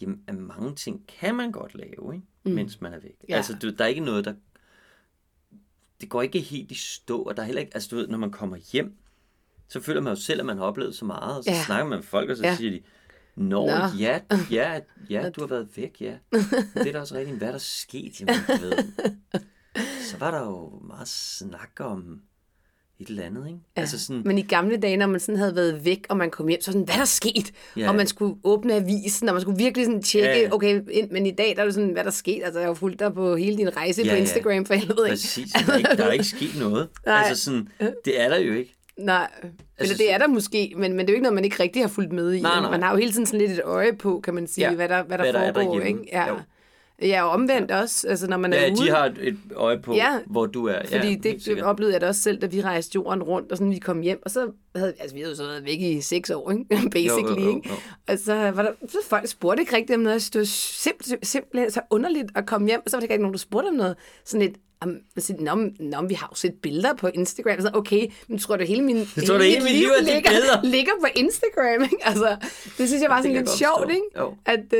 jamen, at mange ting kan man godt lave, ikke? Mens man er væk. Ja. Altså, der er ikke noget, der... Det går ikke helt i stå, og der er heller ikke... Altså, du ved, når man kommer hjem, så føler man jo selv, at man har oplevet så meget, og så snakker man med folk, og så siger de, Nå, du har været væk, ja. Det er da også rigtigt, hvad der skete, jamen, ved. Så var der jo meget snak om et eller andet, ikke? Ja. Altså sådan, men i gamle dage, når man sådan havde været væk, og man kom hjem, så sådan, hvad der skete? Ja. Og man skulle åbne avisen, og man skulle virkelig sådan tjekke, okay, men i dag, der er jo sådan, hvad der skete? Altså, jeg har fulgt dig på hele din rejse på Instagram, for helvede, ikke? Præcis, der er ikke sket noget. Nej. Altså sådan, det er der jo ikke. Nej, altså, det er der måske, men det er jo ikke noget, man ikke rigtig har fulgt med i. Nej. Man har jo hele tiden sådan lidt et øje på, kan man sige, hvad der foregår. Er ikke? Ja, og omvendt også, altså når man er ude. Ja, de har et øje på, hvor du er. Fordi det oplevede jeg da også selv, da vi rejste jorden rundt, og sådan vi kom hjem, og så havde vi jo så været væk i 6 år, ikke? Basically, ikke? Og så var der, så folk spurgte ikke rigtigt om noget, det var simpelthen så underligt at komme hjem, og så var der ikke nogen, der spurgte om noget, sådan lidt, Nå, vi har jo set billeder på Instagram. Så okay, men tror du hele mit liv ligger på Instagram? Ikke? Altså, det synes jeg var sådan lidt sjovt, ikke? At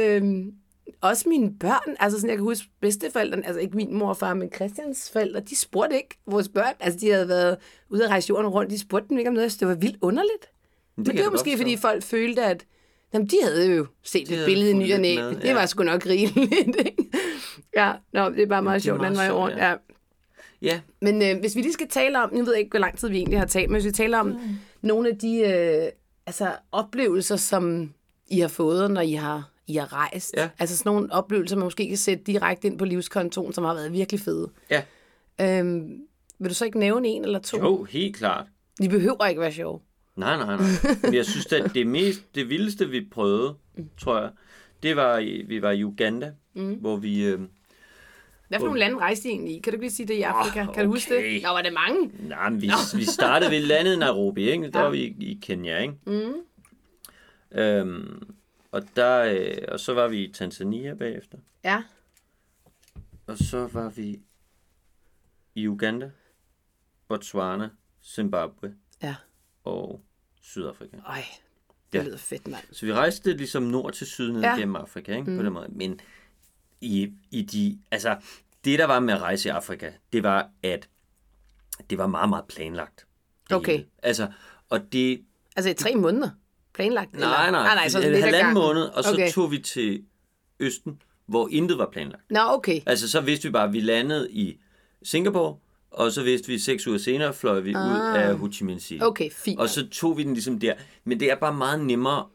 også mine børn, altså sådan, jeg kan huske bedsteforældrene, altså ikke min mor og far, men Christians forældre, de spurgte ikke vores børn. Altså de havde været ude at rejse jorden rundt, de spurgte dem ikke om noget, så det var vildt underligt. Men det var måske, fordi folk følte, at jamen, de havde jo set et billede i ny og næ. Det var sgu nok rigeligt, ikke? Ja, det er bare meget sjovt, den vej rundt. Ja. Yeah. Men hvis vi lige skal tale om, jeg ved ikke, hvor lang tid vi egentlig har talt, men hvis vi taler om nogle af de oplevelser, som I har fået, når I har rejst. Yeah. Altså sådan nogle oplevelser, man måske kan sætte direkte ind på livskontoen, som har været virkelig fede. Yeah. Vil du så ikke nævne en eller to? Jo, helt klart. De behøver ikke være sjove. Nej. Men jeg synes, at det vildeste, vi prøvede, tror jeg, det var, vi var i Uganda, hvor vi... Hvad for nogle lande rejste I egentlig i? Kan du ikke lige sige det i Afrika? Kan du huske det? Nå, var det mange? Nej, men vi startede ved landet Nairobi, ikke? Der var vi i Kenya, ikke? Mm. Og så var vi i Tanzania bagefter. Ja. Og så var vi i Uganda, Botswana, Zimbabwe og Sydafrika. Ej, det lyder fedt, mand. Så vi rejste ligesom nord til syd ned gennem Afrika, ikke? På den måde. Men... altså, det der var med at rejse i Afrika, det var, at det var meget, meget planlagt. Okay. Hele. Altså, og det... Altså i 3 måneder planlagt? Nej, så en halvanden måned, og så tog vi til Østen, hvor intet var planlagt. Nå, okay. Altså, så vidste vi bare, at vi landede i Singapore, og så vidste vi 6 uger senere, fløj vi ud af Ho Chi Minh City. Okay, fint. Og så tog vi den ligesom der. Men det er bare meget nemmere,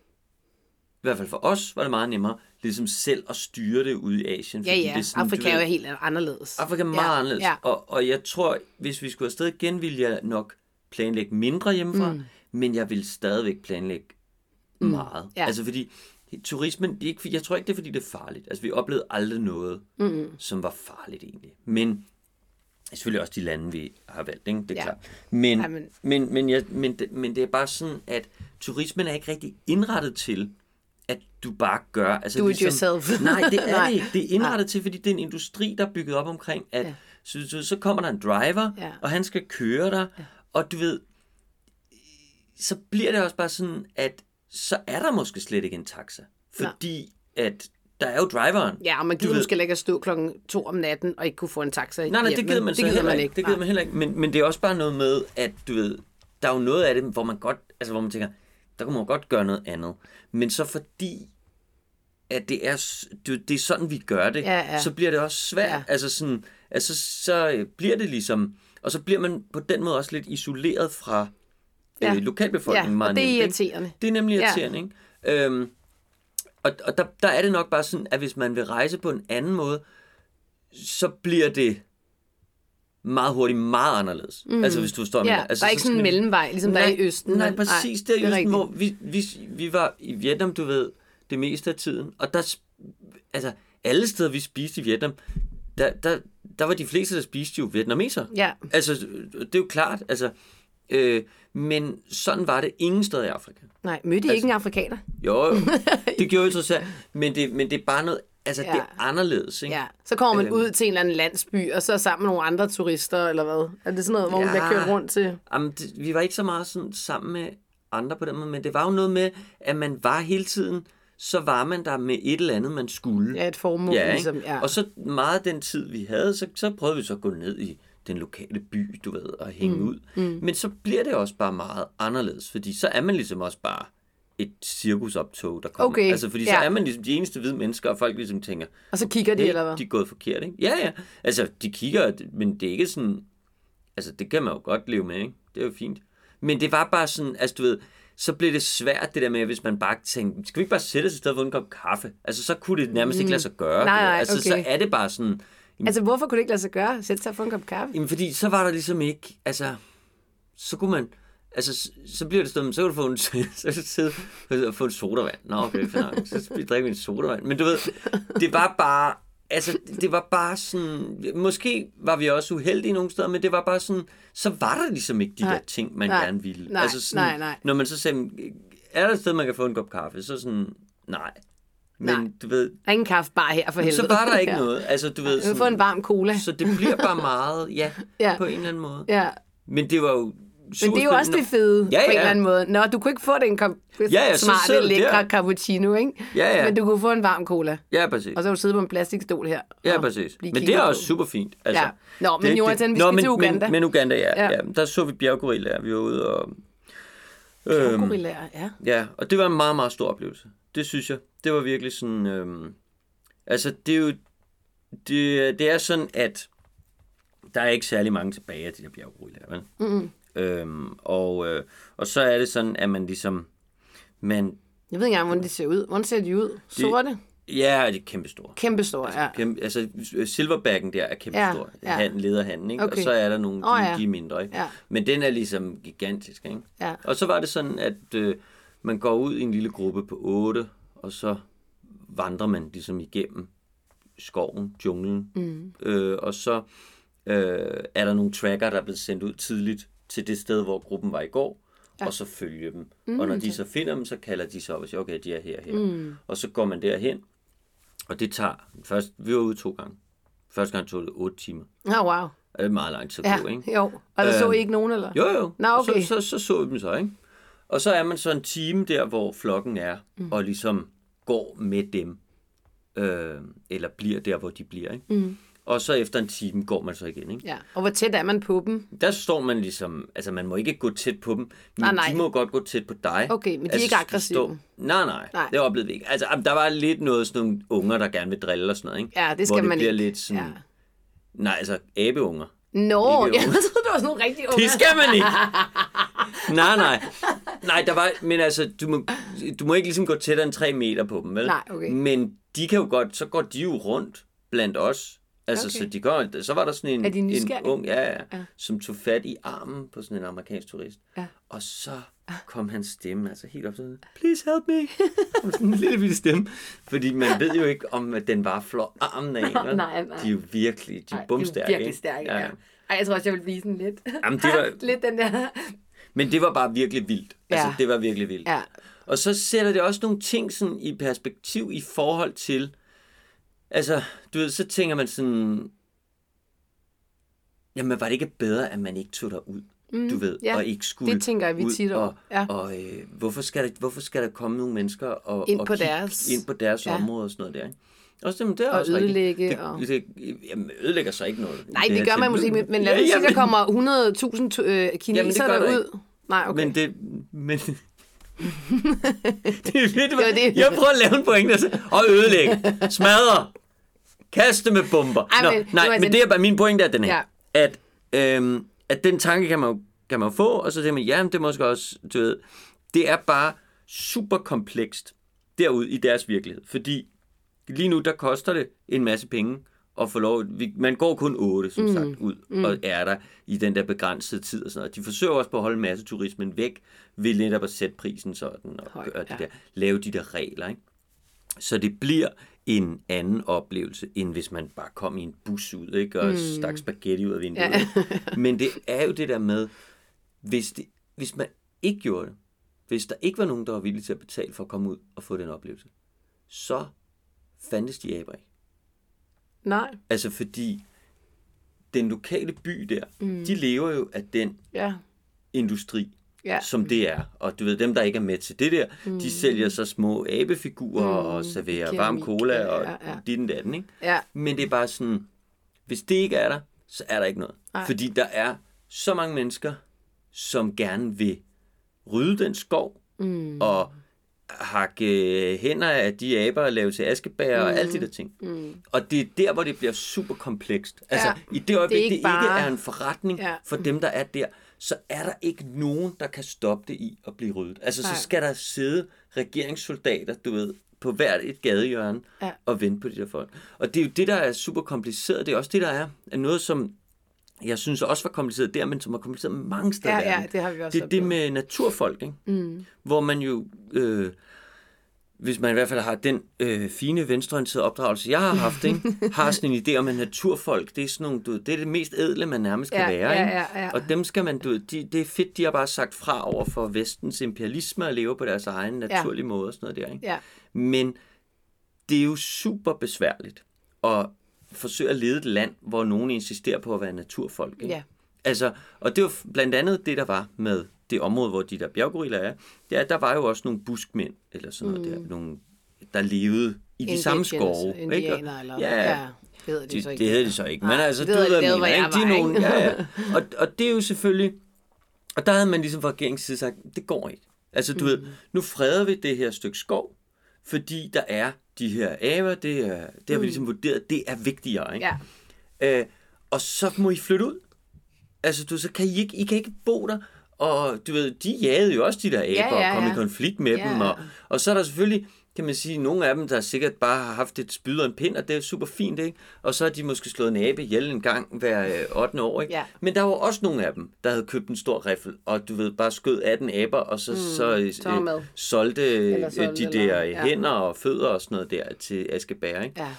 i hvert fald for os var det meget nemmere, ligesom selv at styre det ude i Asien. Det er sådan, Afrika er jo helt anderledes. Afrika er meget anderledes. Ja. Og jeg tror, hvis vi skulle afsted igen, ville jeg nok planlægge mindre hjemmefra, men jeg ville stadigvæk planlægge meget. Ja. Altså fordi turismen, jeg tror ikke, det er fordi, det er farligt. Altså vi oplevede aldrig noget, som var farligt egentlig. Men selvfølgelig også de lande, vi har valgt, ikke? Det er klart. Men det er bare sådan, at turismen er ikke rigtig indrettet til, at du bare gør... Altså, do it yourself. Nej, det er det ikke. Det er indrettet til, fordi det er en industri, der er bygget op omkring, at så kommer der en driver, og han skal køre dig, og du ved, så bliver det også bare sådan, at så er der måske slet ikke en taxa, fordi at der er jo driveren. Ja, og man gider måske ikke at stå klokken 2 om natten, og ikke kunne få en taxa hjem. Nej, det gider man ikke. Det gider man heller ikke. Men det er også bare noget med, at du ved, der er jo noget af det, hvor man godt, altså hvor man tænker, der kunne man jo godt gøre noget andet. Men så fordi, at det er sådan, vi gør det, så bliver det også svært. Ja. Altså sådan, så bliver det ligesom, og så bliver man på den måde også lidt isoleret fra lokalbefolkningen. Ja, og det er irriterende. Det er nemlig irriterende, ikke? Og der er det nok bare sådan, at hvis man vil rejse på en anden måde, så bliver det meget hurtigt, meget anderledes. Mm. Altså hvis du står med... Ja, altså, der er ikke sådan en mellemvej, ligesom nej, der er i Østen. Nej, præcis. Det er Østen, hvor vi var i Vietnam, du ved, det meste af tiden. Og der... Altså, alle steder, vi spiste i Vietnam, der var de fleste, der spiste jo vietnameser. Ja. Altså, det er jo klart, altså... men sådan var det ingen sted i Afrika. Nej, mødte I ikke en afrikaner? Jo, det gjorde jo interessant. Men det er bare noget... Altså, ja. Det er anderledes, ikke? Ja. Så kommer man ud til en eller anden landsby, og så er sammen med nogle andre turister, eller hvad? Er det sådan noget, hvor man bliver kørt rundt til? Jamen, vi var ikke så meget sådan, sammen med andre på den måde, men det var jo noget med, at man var hele tiden... så var man der med et eller andet, man skulle. Ja, et formål. Ja, ligesom, ja. Og så meget af den tid, vi havde, så prøvede vi så at gå ned i den lokale by, du ved, og hænge ud. Mm. Men så bliver det også bare meget anderledes, fordi så er man ligesom også bare et cirkusoptog, der kommer. Okay. Altså, fordi så er man ligesom de eneste hvide mennesker, og folk ligesom tænker... Og så kigger de, eller hvad? De er gået forkert, ikke? Ja, ja. Altså, de kigger, men det er ikke sådan... Altså, det kan man jo godt leve med, ikke? Det er jo fint. Men det var bare sådan, altså du ved... så blev det svært det der med, hvis man bare tænkte, skal vi ikke bare sætte os et sted for en kop kaffe? Altså, så kunne det nærmest ikke lade sig gøre. Nej, altså, okay. Så er det bare sådan... Jamen, altså, hvorfor kunne det ikke lade sig gøre? Sætte sig for en kop kaffe? Jamen, fordi så var der ligesom ikke... Altså, så kunne man... Altså, så bliver det sådan, så kunne du få en, få en sodavand. Nå, okay, fanden. Så drikker vi en sodavand. Men du ved, det var bare... Altså, det var bare sådan... Måske var vi også uheldige nogle steder, men det var bare sådan... Så var der ligesom ikke de der ting, man gerne ville. Nej, altså sådan, når man så sagde, er der et sted, man kan få en kop kaffe? Så sådan, nej. Men du ved... Der er ingen kaffe bare her for helvede. Så var der ikke noget. Altså, du ved... Sådan, få en varm cola. Så det bliver bare meget, på en eller anden måde. Ja. Men det var jo... Men det er jo også det fede, på en eller anden måde. Nå, du kunne ikke få den smarte, lækre cappuccino, ikke? Ja, ja. Men du kunne få en varm cola. Ja, præcis. Og så kunne du sidde på en plastikstol her. Ja, præcis. Men det er også super fint. Altså, ja. Nå, men Jonatan, vi skal til Uganda. Men Uganda, ja. Der så vi bjerggorillaer. Vi var ude og... Bjerggorillaer, ja, og det var en meget, meget stor oplevelse. Det synes jeg. Det var virkelig sådan... altså, det er jo... Det er sådan, at... Der er ikke særlig mange tilbage af de der bjerggorillaer, vel? Mm-hmm. Og så er det sådan, at man ligesom... Jeg ved ikke engang, hvordan de ser ud. Hvordan ser de ud? Sorte? Ja, de er kæmpestore. Kæmpestore, altså, altså, silverbacken der er kæmpestor. Ja, ja. Lederhanden, ikke? Okay. Og så er der nogle, de er mindre, ikke? Ja. Men den er ligesom gigantisk, ikke? Ja. Og så var det sådan, at man går ud i en lille gruppe på 8, og så vandrer man ligesom igennem skoven, junglen. Mm. Og så er der nogle tracker, der er blevet sendt ud tidligt, til det sted, hvor gruppen var i går, og så følge dem. Mm, og når de så finder dem, så kalder de så op og siger, okay, de er her. Og så går man derhen, og det tager... Først, vi var ude 2 gange. Første gang tog det 8 timer. Oh, wow. Og det er meget lang tid at gå, ikke? Jo, og der så I ikke nogen, eller? Jo. Nå, okay. Så vi dem så, ikke? Og så er man så en time der, hvor flokken er, og ligesom går med dem, eller bliver der, hvor de bliver, ikke? Mm. Og så efter en time går man så igen, ikke? Ja, og hvor tæt er man på dem? Der står man ligesom... Altså, man må ikke gå tæt på dem, men de må godt gå tæt på dig. Okay, men de er altså, ikke aggressive? Nej, det oplevede vi ikke. Altså, der var lidt noget sådan nogle unger, der gerne vil drille og sådan noget, ikke? Ja, det skal hvor det man ikke. Hvor det bliver lidt sådan... Ja. Nej, altså, abeunger. Nå, jeg troede, det var sådan nogle rigtige unger. Det skal man ikke! Nej, der var... Men altså, du må ikke ligesom gå tættere end 3 meter på dem, vel? Nej, okay. Men de kan jo godt... Så går de jo rundt blandt os. Altså, okay. Så de går, så var der sådan en ung, som tog fat i armen på sådan en amerikansk turist. Ja. Og så kom hans stemme, altså helt op sådan, please help me. Og sådan en lille vildt stemme. Fordi man ved jo ikke, om at den bare flår armen af en. Nej. De er jo virkelig, de er bumstærke. De er virkelig stærke, ja. Ej, jeg tror også, jeg ville blive sådan lidt. Jamen, det var, lidt den der. Men det var bare virkelig vildt. Altså, det var virkelig vildt. Ja. Og så sætter det også nogle ting sådan i perspektiv i forhold til, altså, du ved, så tænker man sådan, jamen var det ikke bedre, at man ikke tog der ud, du ved, og ikke skulle det tænker jeg, vi tit over. Hvorfor skal der komme nogle mennesker og ind på deres område og sådan noget der, ikke? Og ødelægge. Jamen, ødelægger sig ikke noget. Nej, det gør man måske, men lad os sige, der kommer 100.000 kinesere derud. Nej, okay. Men det er vildt, jeg prøver at lave en pointe og ødelægge, smadre, kaste med bomber. Men det er bare min pointe, er den her, at den tanke kan man jo få, og så tænker man, jamen det måske også, du ved, det er bare super komplekst derude i deres virkelighed. Fordi lige nu, der koster det en masse penge at få lov. Man går kun 8, som sagt, ud og er der i den der begrænsede tid og sådan noget. De forsøger også på at holde masseturismen væk ved netop at sætte prisen sådan og gøre det der, lave de der regler, ikke? Så det bliver en anden oplevelse, end hvis man bare kom i en bus ud, ikke? Og stak spaghetti ud af vinduet. Ja. Men det er jo det der med, hvis man ikke gjorde det, hvis der ikke var nogen, der var villige til at betale for at komme ud og få den oplevelse, så fandtes de aber ikke. Nej. Altså fordi den lokale by der, de lever jo af den industri, som det er. Og du ved, dem der ikke er med til det der, de sælger så små abefigurer og serverer varm cola og dit og datten, ikke? Ja. Men det er bare sådan, hvis det ikke er der, så er der ikke noget. Ej. Fordi der er så mange mennesker, som gerne vil rydde den skov og hakke hænder af de aber og lave til askebær og alle de der ting. Og det er der, hvor det bliver super komplekst. Altså i det øjeblik, det ikke er en forretning for dem, der er der, så er der ikke nogen, der kan stoppe det i at blive ryddet. Altså så skal der sidde regeringssoldater, du ved, på hvert et gadehjørne og vente på de der folk. Og det er jo det, der er super kompliceret. Det er også det, der er noget, som jeg synes også var kompliceret der, men som var kompliceret mange steder. Ja, det har vi også. Det er det med naturfolk, ikke? Hvor man jo, hvis man i hvert fald har den fine venstreorienterede opdragelse, jeg har haft, ikke? Har sådan en idé om, at naturfolk, det er sådan nogle, du ved, det er det mest ædle, man nærmest kan være, ikke? Ja. Og dem skal man, du ved, det er fedt, de har bare sagt fra over for vestens imperialisme og leve på deres egen naturlige måde og sådan noget der, ikke? Ja. Men det er jo super besværligt og forsøger at lede et land, hvor nogen insisterer på at være naturfolk. Ikke? Ja. Altså, og det var blandt andet det, der var med det område, hvor de der bjerggorillaer er. Det er, der var jo også nogle buskmænd, eller sådan noget der, nogle, der levede i de samme skove. Indianer, eller det hedder det så ikke. Men altså, det hedder det, hvor Og det er jo selvfølgelig, og der havde man ligesom fra regeringens side sagt, det går ikke. Altså, du ved, nu freder vi det her stykke skov, fordi der er de her aber, det har vi ligesom vurderet, det er vigtigere, ikke? Ja. Og så må I flytte ud. Altså, du så kan I kan ikke bo der, og du ved, de jagede jo også de der aber og kom i konflikt med dem, og så er der selvfølgelig, kan man sige, nogle af dem, der sikkert bare har haft et spyd og en pind, og det er super fint, ikke? Og så har de måske slået en abe ihjel en gang hver 8. år, ikke? Ja. Men der var også nogle af dem, der havde købt en stor riffel, og du ved, bare skød 18 aber, og så solgte de der hænder og fødder og sådan noget der til askebær, ikke? Ja.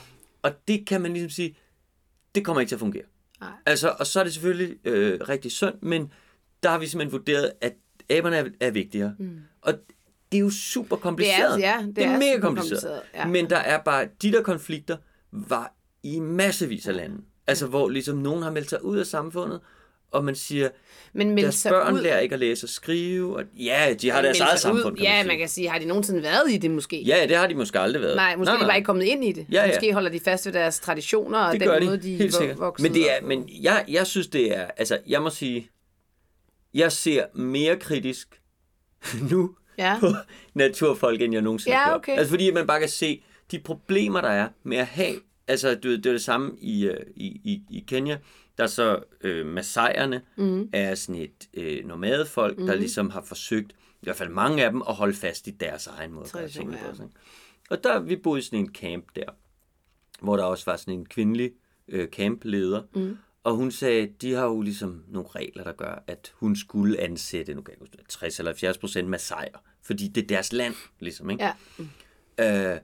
Og det kan man ligesom sige, det kommer ikke til at fungere. Nej. Altså, og så er det selvfølgelig rigtig synd, men der har vi simpelthen vurderet, at aberne er vigtigere. Mm. Og det er jo super kompliceret. Det er mega kompliceret. Ja. Men der er bare, de der konflikter var i massevis af lande. Altså, hvor ligesom nogen har meldt sig ud af samfundet, og man siger, deres børn lærer ikke at læse og skrive. Og, de har deres eget samfund. Man kan sige, har de nogensinde været i det måske? Ja, det har de måske aldrig været. Nej, måske de bare ikke kommet ind i det. Ja. Måske holder de fast ved deres traditioner, og den måde, de er voksne. Men jeg synes, det er, altså, jeg må sige, jeg ser mere kritisk nu, på naturfolk, end jeg nogensinde har gjort. Okay. Altså fordi man bare kan se de problemer, der er med at have. Altså det er det samme i Kenya. Der er så masaierne er sådan et nomadefolk, der ligesom har forsøgt, i hvert fald mange af dem, at holde fast i deres egen måde. Og der vi boede i sådan en camp der, hvor der også var sådan en kvindelig campleder, og hun sagde, at de har jo ligesom nogle regler, der gør, at hun skulle ansætte 60-70% masaier, fordi det er deres land, ligesom, ikke? Ja.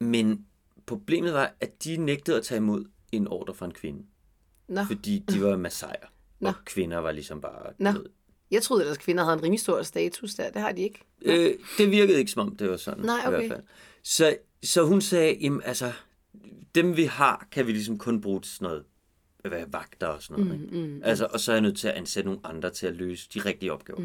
Men problemet var, at de nægtede at tage imod en ordre fra en kvinde. Nå. Fordi de var masaier, og kvinder var ligesom bare... Jeg troede ellers, at kvinder havde en rimelig stor status der. Det har de ikke. Det virkede ikke, som om det var sådan. Nej, okay. I hvert fald. Så hun sagde, jamen, altså, dem vi har, kan vi ligesom kun bruge til sådan noget, at være vagter og sådan noget. Ikke? Altså, og så er jeg nødt til at ansætte nogle andre til at løse de rigtige opgaver.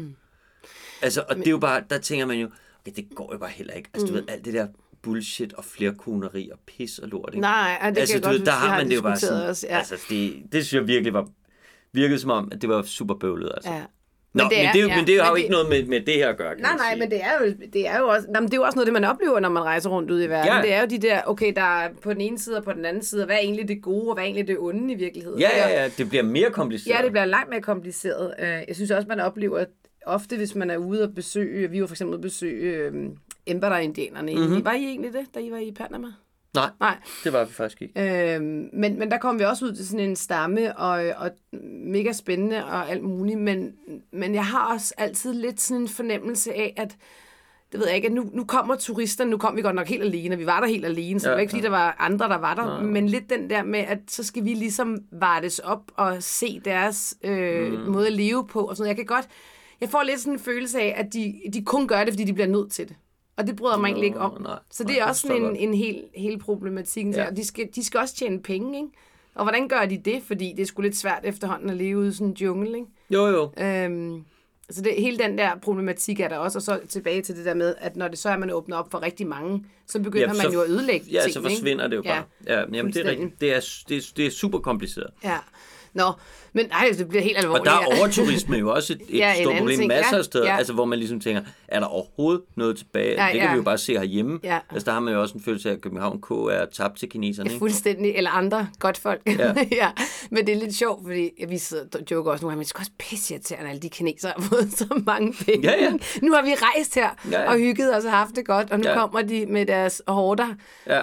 Altså, og det er jo bare, der tænker man jo, okay, det går jo bare heller ikke. Altså, du ved, alt det der bullshit og flerkoneri og pis og lort, ikke? Nej, det altså, kan jeg godt, der har man det jo bare sådan, også, altså, det synes jeg virkelig virkede som om, at det var super bøvlet, altså. Ja. Men det har jo ikke noget med det her at gøre. Nej, men det er jo også noget, det man oplever, når man rejser rundt ud i verden. Ja. Det er jo de der, okay, der er på den ene side og på den anden side, og hvad er egentlig det gode, og hvad er egentlig det onde i virkeligheden? Ja, det bliver mere kompliceret. Ja, det bliver langt mere kompliceret. Jeg synes også, man oplever ofte, hvis man er ude og besøge, vi var for eksempel besøge Embera-indianerne. Mm-hmm. Var I egentlig det, da I var i Panama? Nej, det var vi faktisk ikke. Men der kom vi også ud til sådan en stamme, og mega spændende og alt muligt, men jeg har også altid lidt sådan en fornemmelse af, at det ved jeg ikke, at nu kommer turisterne, nu kom vi godt nok helt alene, og vi var der helt alene, så det var ikke, fordi der var andre, der var der, men lidt den der med, at så skal vi ligesom vartes op og se deres måde at leve på, og sådan noget. Jeg får lidt sådan en følelse af, at de kun gør det, fordi de bliver nødt til det. Og det bryder mig egentlig ikke om. Så det er også sådan en hel problematikken. Ja. Og de skal også tjene penge, ikke? Og hvordan gør de det? Fordi det er sgu lidt svært efterhånden at leve ude i sådan en jungle, ikke? Jo. Så det, hele den der problematik er der også. Og så tilbage til det der med, at når det så er, man åbner op for rigtig mange, så begynder man jo at ødelægge ting, så forsvinder det jo bare. Ja, men det er rigtigt. Det er super kompliceret. Ja. Nå, men nej, det bliver helt alvorligt. Og der er overturisme jo også et stort problem masser af steder, altså hvor man ligesom tænker, er der overhovedet noget tilbage? Det kan vi jo bare se herhjemme. Ja. Altså der har man jo også en følelse af, at København K er tabt til kineserne. Ikke? Fuldstændig, eller andre godt folk. Ja. Men det er lidt sjovt, fordi vi sidder og joker også nu, at man skal også pisse irriterende, alle de kinesere har fået så mange penge. Ja. Nu har vi rejst her og hygget os og haft det godt, og nu kommer de med deres horder. Ja.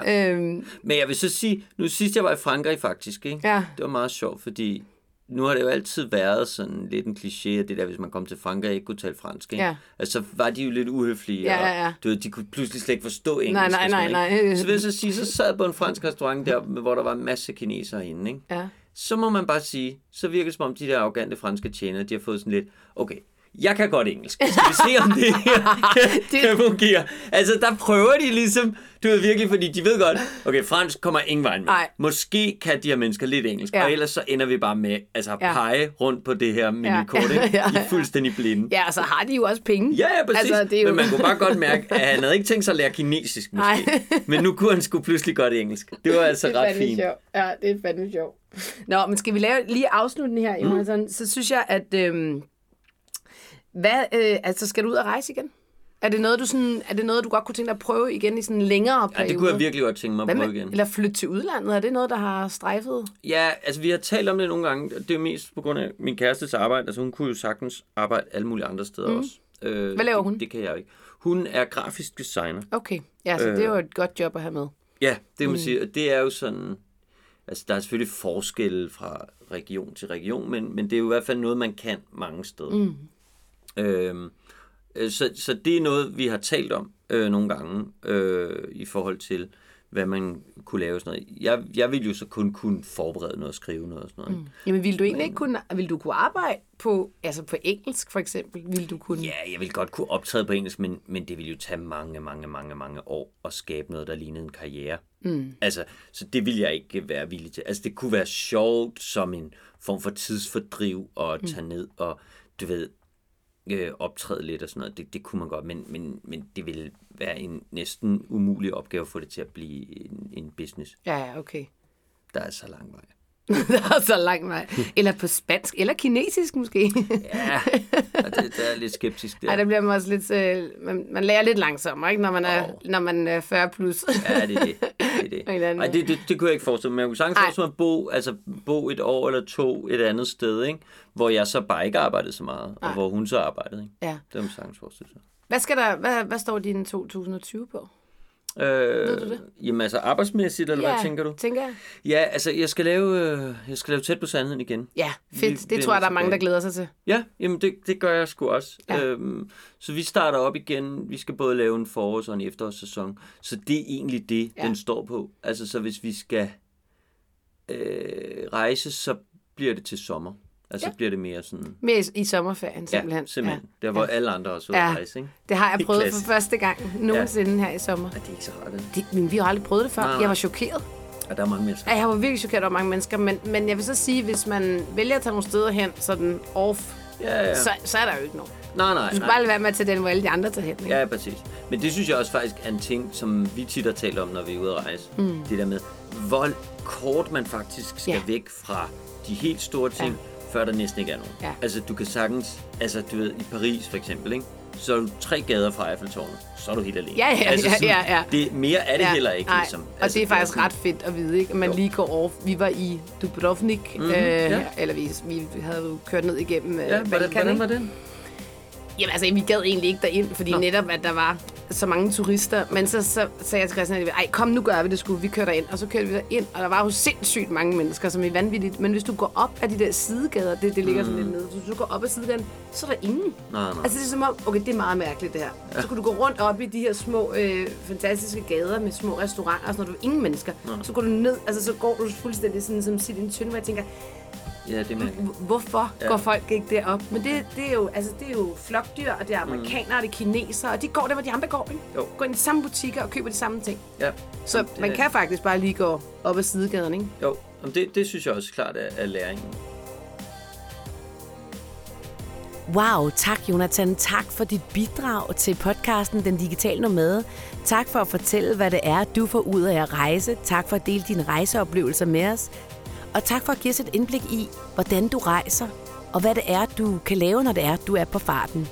Men jeg vil så sige, nu sidst jeg var i Frankrig faktisk, ikke? Ja. Det var meget sjovt, fordi nu har det jo altid været sådan lidt en kliché, at det der, hvis man kom til Frankrig, ikke kunne tale fransk, ikke? Ja. Altså, var de jo lidt uhøflige, og du ved, de kunne pludselig slet ikke forstå engelsk. Nej. Så vil jeg så sige, så sad jeg på en fransk restaurant der, hvor der var en masse kinesere inde, ikke? Ja. Så må man bare sige, så virker det som om, de der arrogante franske tjenere, de har fået sådan lidt, okay, jeg kan godt engelsk. Skal vi se, om det kan fungere? Altså, der prøver de ligesom, du ved virkelig, fordi de ved godt, okay, fransk kommer ingen vejen med. Ej. Måske kan de her mennesker lidt engelsk, og ellers så ender vi bare med altså, at pege rundt på det her minikort, I er fuldstændig blinde. Ja, og så har de jo også penge. Ja, præcis. Altså, det jo... Men man kunne bare godt mærke, at han havde ikke tænkt sig at lære kinesisk, måske. Ej. Men nu kunne han sgu pludselig godt engelsk. Det var altså det ret fint. Sjov. Ja, det er fandme sjovt. Nå, men skal vi lave lige afslutningen her, Jonatan? Så synes jeg, at... Hvad, altså skal du ud og rejse igen? Er det noget, du godt kunne tænke dig at prøve igen i sådan en længere periode? Ja, det kunne jeg virkelig godt tænke mig at prøve igen. Eller flytte til udlandet, er det noget, der har strejfet? Ja, altså vi har talt om det nogle gange, det er mest på grund af min kærestes arbejde, altså hun kunne jo sagtens arbejde alle mulige andre steder også. Hvad laver hun? Det kan jeg ikke. Hun er grafisk designer. Okay, ja, så det er jo et godt job at have med. Ja, det må man sige, og det er jo sådan, altså der er selvfølgelig forskelle fra region til region, men det er jo i hvert fald noget, man kan mange steder. Mm. Så det er noget, vi har talt om nogle gange i forhold til, hvad man kunne lave sådan noget. Jeg ville jo så kun kunne forberede noget og skrive noget og sådan noget. Jamen ville du egentlig ikke kunne, ville du kunne arbejde på, altså på engelsk for eksempel? Ville du kunne? Ja, jeg ville godt kunne optræde på engelsk, men det ville jo tage mange år at skabe noget, der lignede en karriere. Altså, så det ville jeg ikke være villig til. Altså det kunne være sjovt som en form for tidsfordriv at tage ned og, du ved, optræde lidt og sådan noget, det kunne man godt, men det ville være en næsten umulig opgave at få det til at blive en business. Ja, okay. Der er så lang vej. Eller på spansk, eller kinesisk måske. Ja, der er lidt skeptisk der. Ej, der bliver man også lidt, man lærer lidt langsommere, ikke? Når man er 40 plus. Ja, det er det. Ej, det kunne jeg ikke forestille mig. Jeg kunne sagtens at bo et år eller to et andet sted, ikke? Hvor jeg så bare ikke arbejdede så meget, og hvor hun så arbejdede, ikke? Ja. Det var man sagtens forestille sig. Hvad står din 2020 på? Jamen altså arbejdsmæssigt, eller hvad tænker du? Tænker jeg. Ja, altså jeg skal lave Tæt på Sandheden igen. Ja, fedt. Det tror jeg, der er mange, der glæder sig til. Ja, jamen det gør jeg sgu også. Ja. Så vi starter op igen. Vi skal både lave en forårs- og en efterårssæson. Så det er egentlig det, den står på. Altså så hvis vi skal rejse, så bliver det til sommer. Altså bliver det mere sådan... Mere i sommerferien, simpelthen. Ja, simpelthen. Ja. Der var alle andre også ude at rejse, ikke? Det har jeg prøvet for første gang nogensinde her i sommer. Ja, det er ikke så rart, det. Men vi har aldrig prøvet det før. Nej. Jeg var chokeret. Og der er mange mennesker. Ja, jeg var virkelig chokeret over mange mennesker. Men jeg vil så sige, hvis man vælger at tage nogle steder hen, sådan off, så er der jo ikke nogen. Nej. Du skal bare være med til den, hvor alle de andre tager hen, ikke? Ja, præcis. Men det synes jeg også faktisk er en ting, som vi tit har talt om, når vi er ude at rejse. Det der med, hvor kort man faktisk skal væk fra de helt store ting, før der næsten ikke er nogen. Ja. Altså, du kan sagtens... Altså, du ved, i Paris for eksempel, ikke? Så er du 3 gader fra Eiffeltårnet, så er du helt alene. Ja. Det, mere er det heller ikke, ligesom. Altså, og det er faktisk ret fedt at vide, ikke? At man lige går over... Vi var i Dubrovnik, eller vi havde jo kørt ned igennem Balkan, hvordan var det? Jamen altså, vi gad egentlig ikke derind, fordi netop, at der var så mange turister. Men så sagde jeg til Christian, ej, kom nu gør vi det sgu, vi kører derind. Og så kørte vi derind, og der var jo sindssygt mange mennesker, som er vanvittigt. Men hvis du går op af de der sidegader, det ligger sådan lidt nede, hvis du går op af sidegaden, så er der ingen. Nej. Altså det er som om, okay, det er meget mærkeligt det her. Ja. Så kunne du gå rundt op i de her små, fantastiske gader med små restauranter, og sådan, når du ingen mennesker. Ja. Så går du ned, altså så går du fuldstændig sådan, som sit i en tynde, jeg tænker, ja, det hvorfor går folk ikke derop? Men det er jo, altså det er jo flokdyr, og det er amerikanere, og det er kinesere, og de går der, hvor de andre går, ikke? Jo. Går ind i de samme butikker og køber de samme ting. Ja. Så jamen, man kan faktisk bare lige gå op ad sidegaden, ikke? Jo, jamen, det synes jeg også klart er læringen. Wow, tak Jonatan. Tak for dit bidrag til podcasten Den Digitale Nomade. Tak for at fortælle, hvad det er, du får ud af at rejse. Tak for at dele dine rejseoplevelser med os. Og tak for at give os et indblik i, hvordan du rejser, og hvad det er, du kan lave, når det er, du er på farten.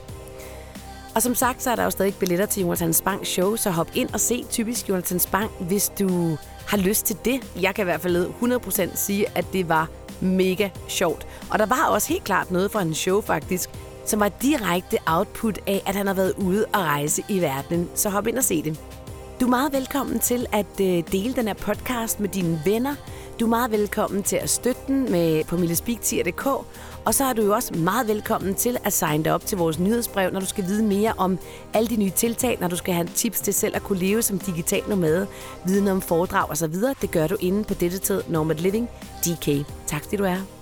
Og som sagt, så er der jo stadig billetter til Jonatan Spangs show, så hop ind og se typisk Jonatan Spang, hvis du har lyst til det. Jeg kan i hvert fald 100% sige, at det var mega sjovt. Og der var også helt klart noget fra hans show faktisk, som var direkte output af, at han har været ude og rejse i verden. Så hop ind og se det. Du er meget velkommen til at dele den her podcast med dine venner. Du er meget velkommen til at støtte den med på millespeak.dk. Og så er du jo også meget velkommen til at signe dig op til vores nyhedsbrev, når du skal vide mere om alle de nye tiltag, når du skal have tips til selv at kunne leve som digital nomade, viden om foredrag osv. Det gør du inde på digitalnomadliving.dk. Tak fordi du er.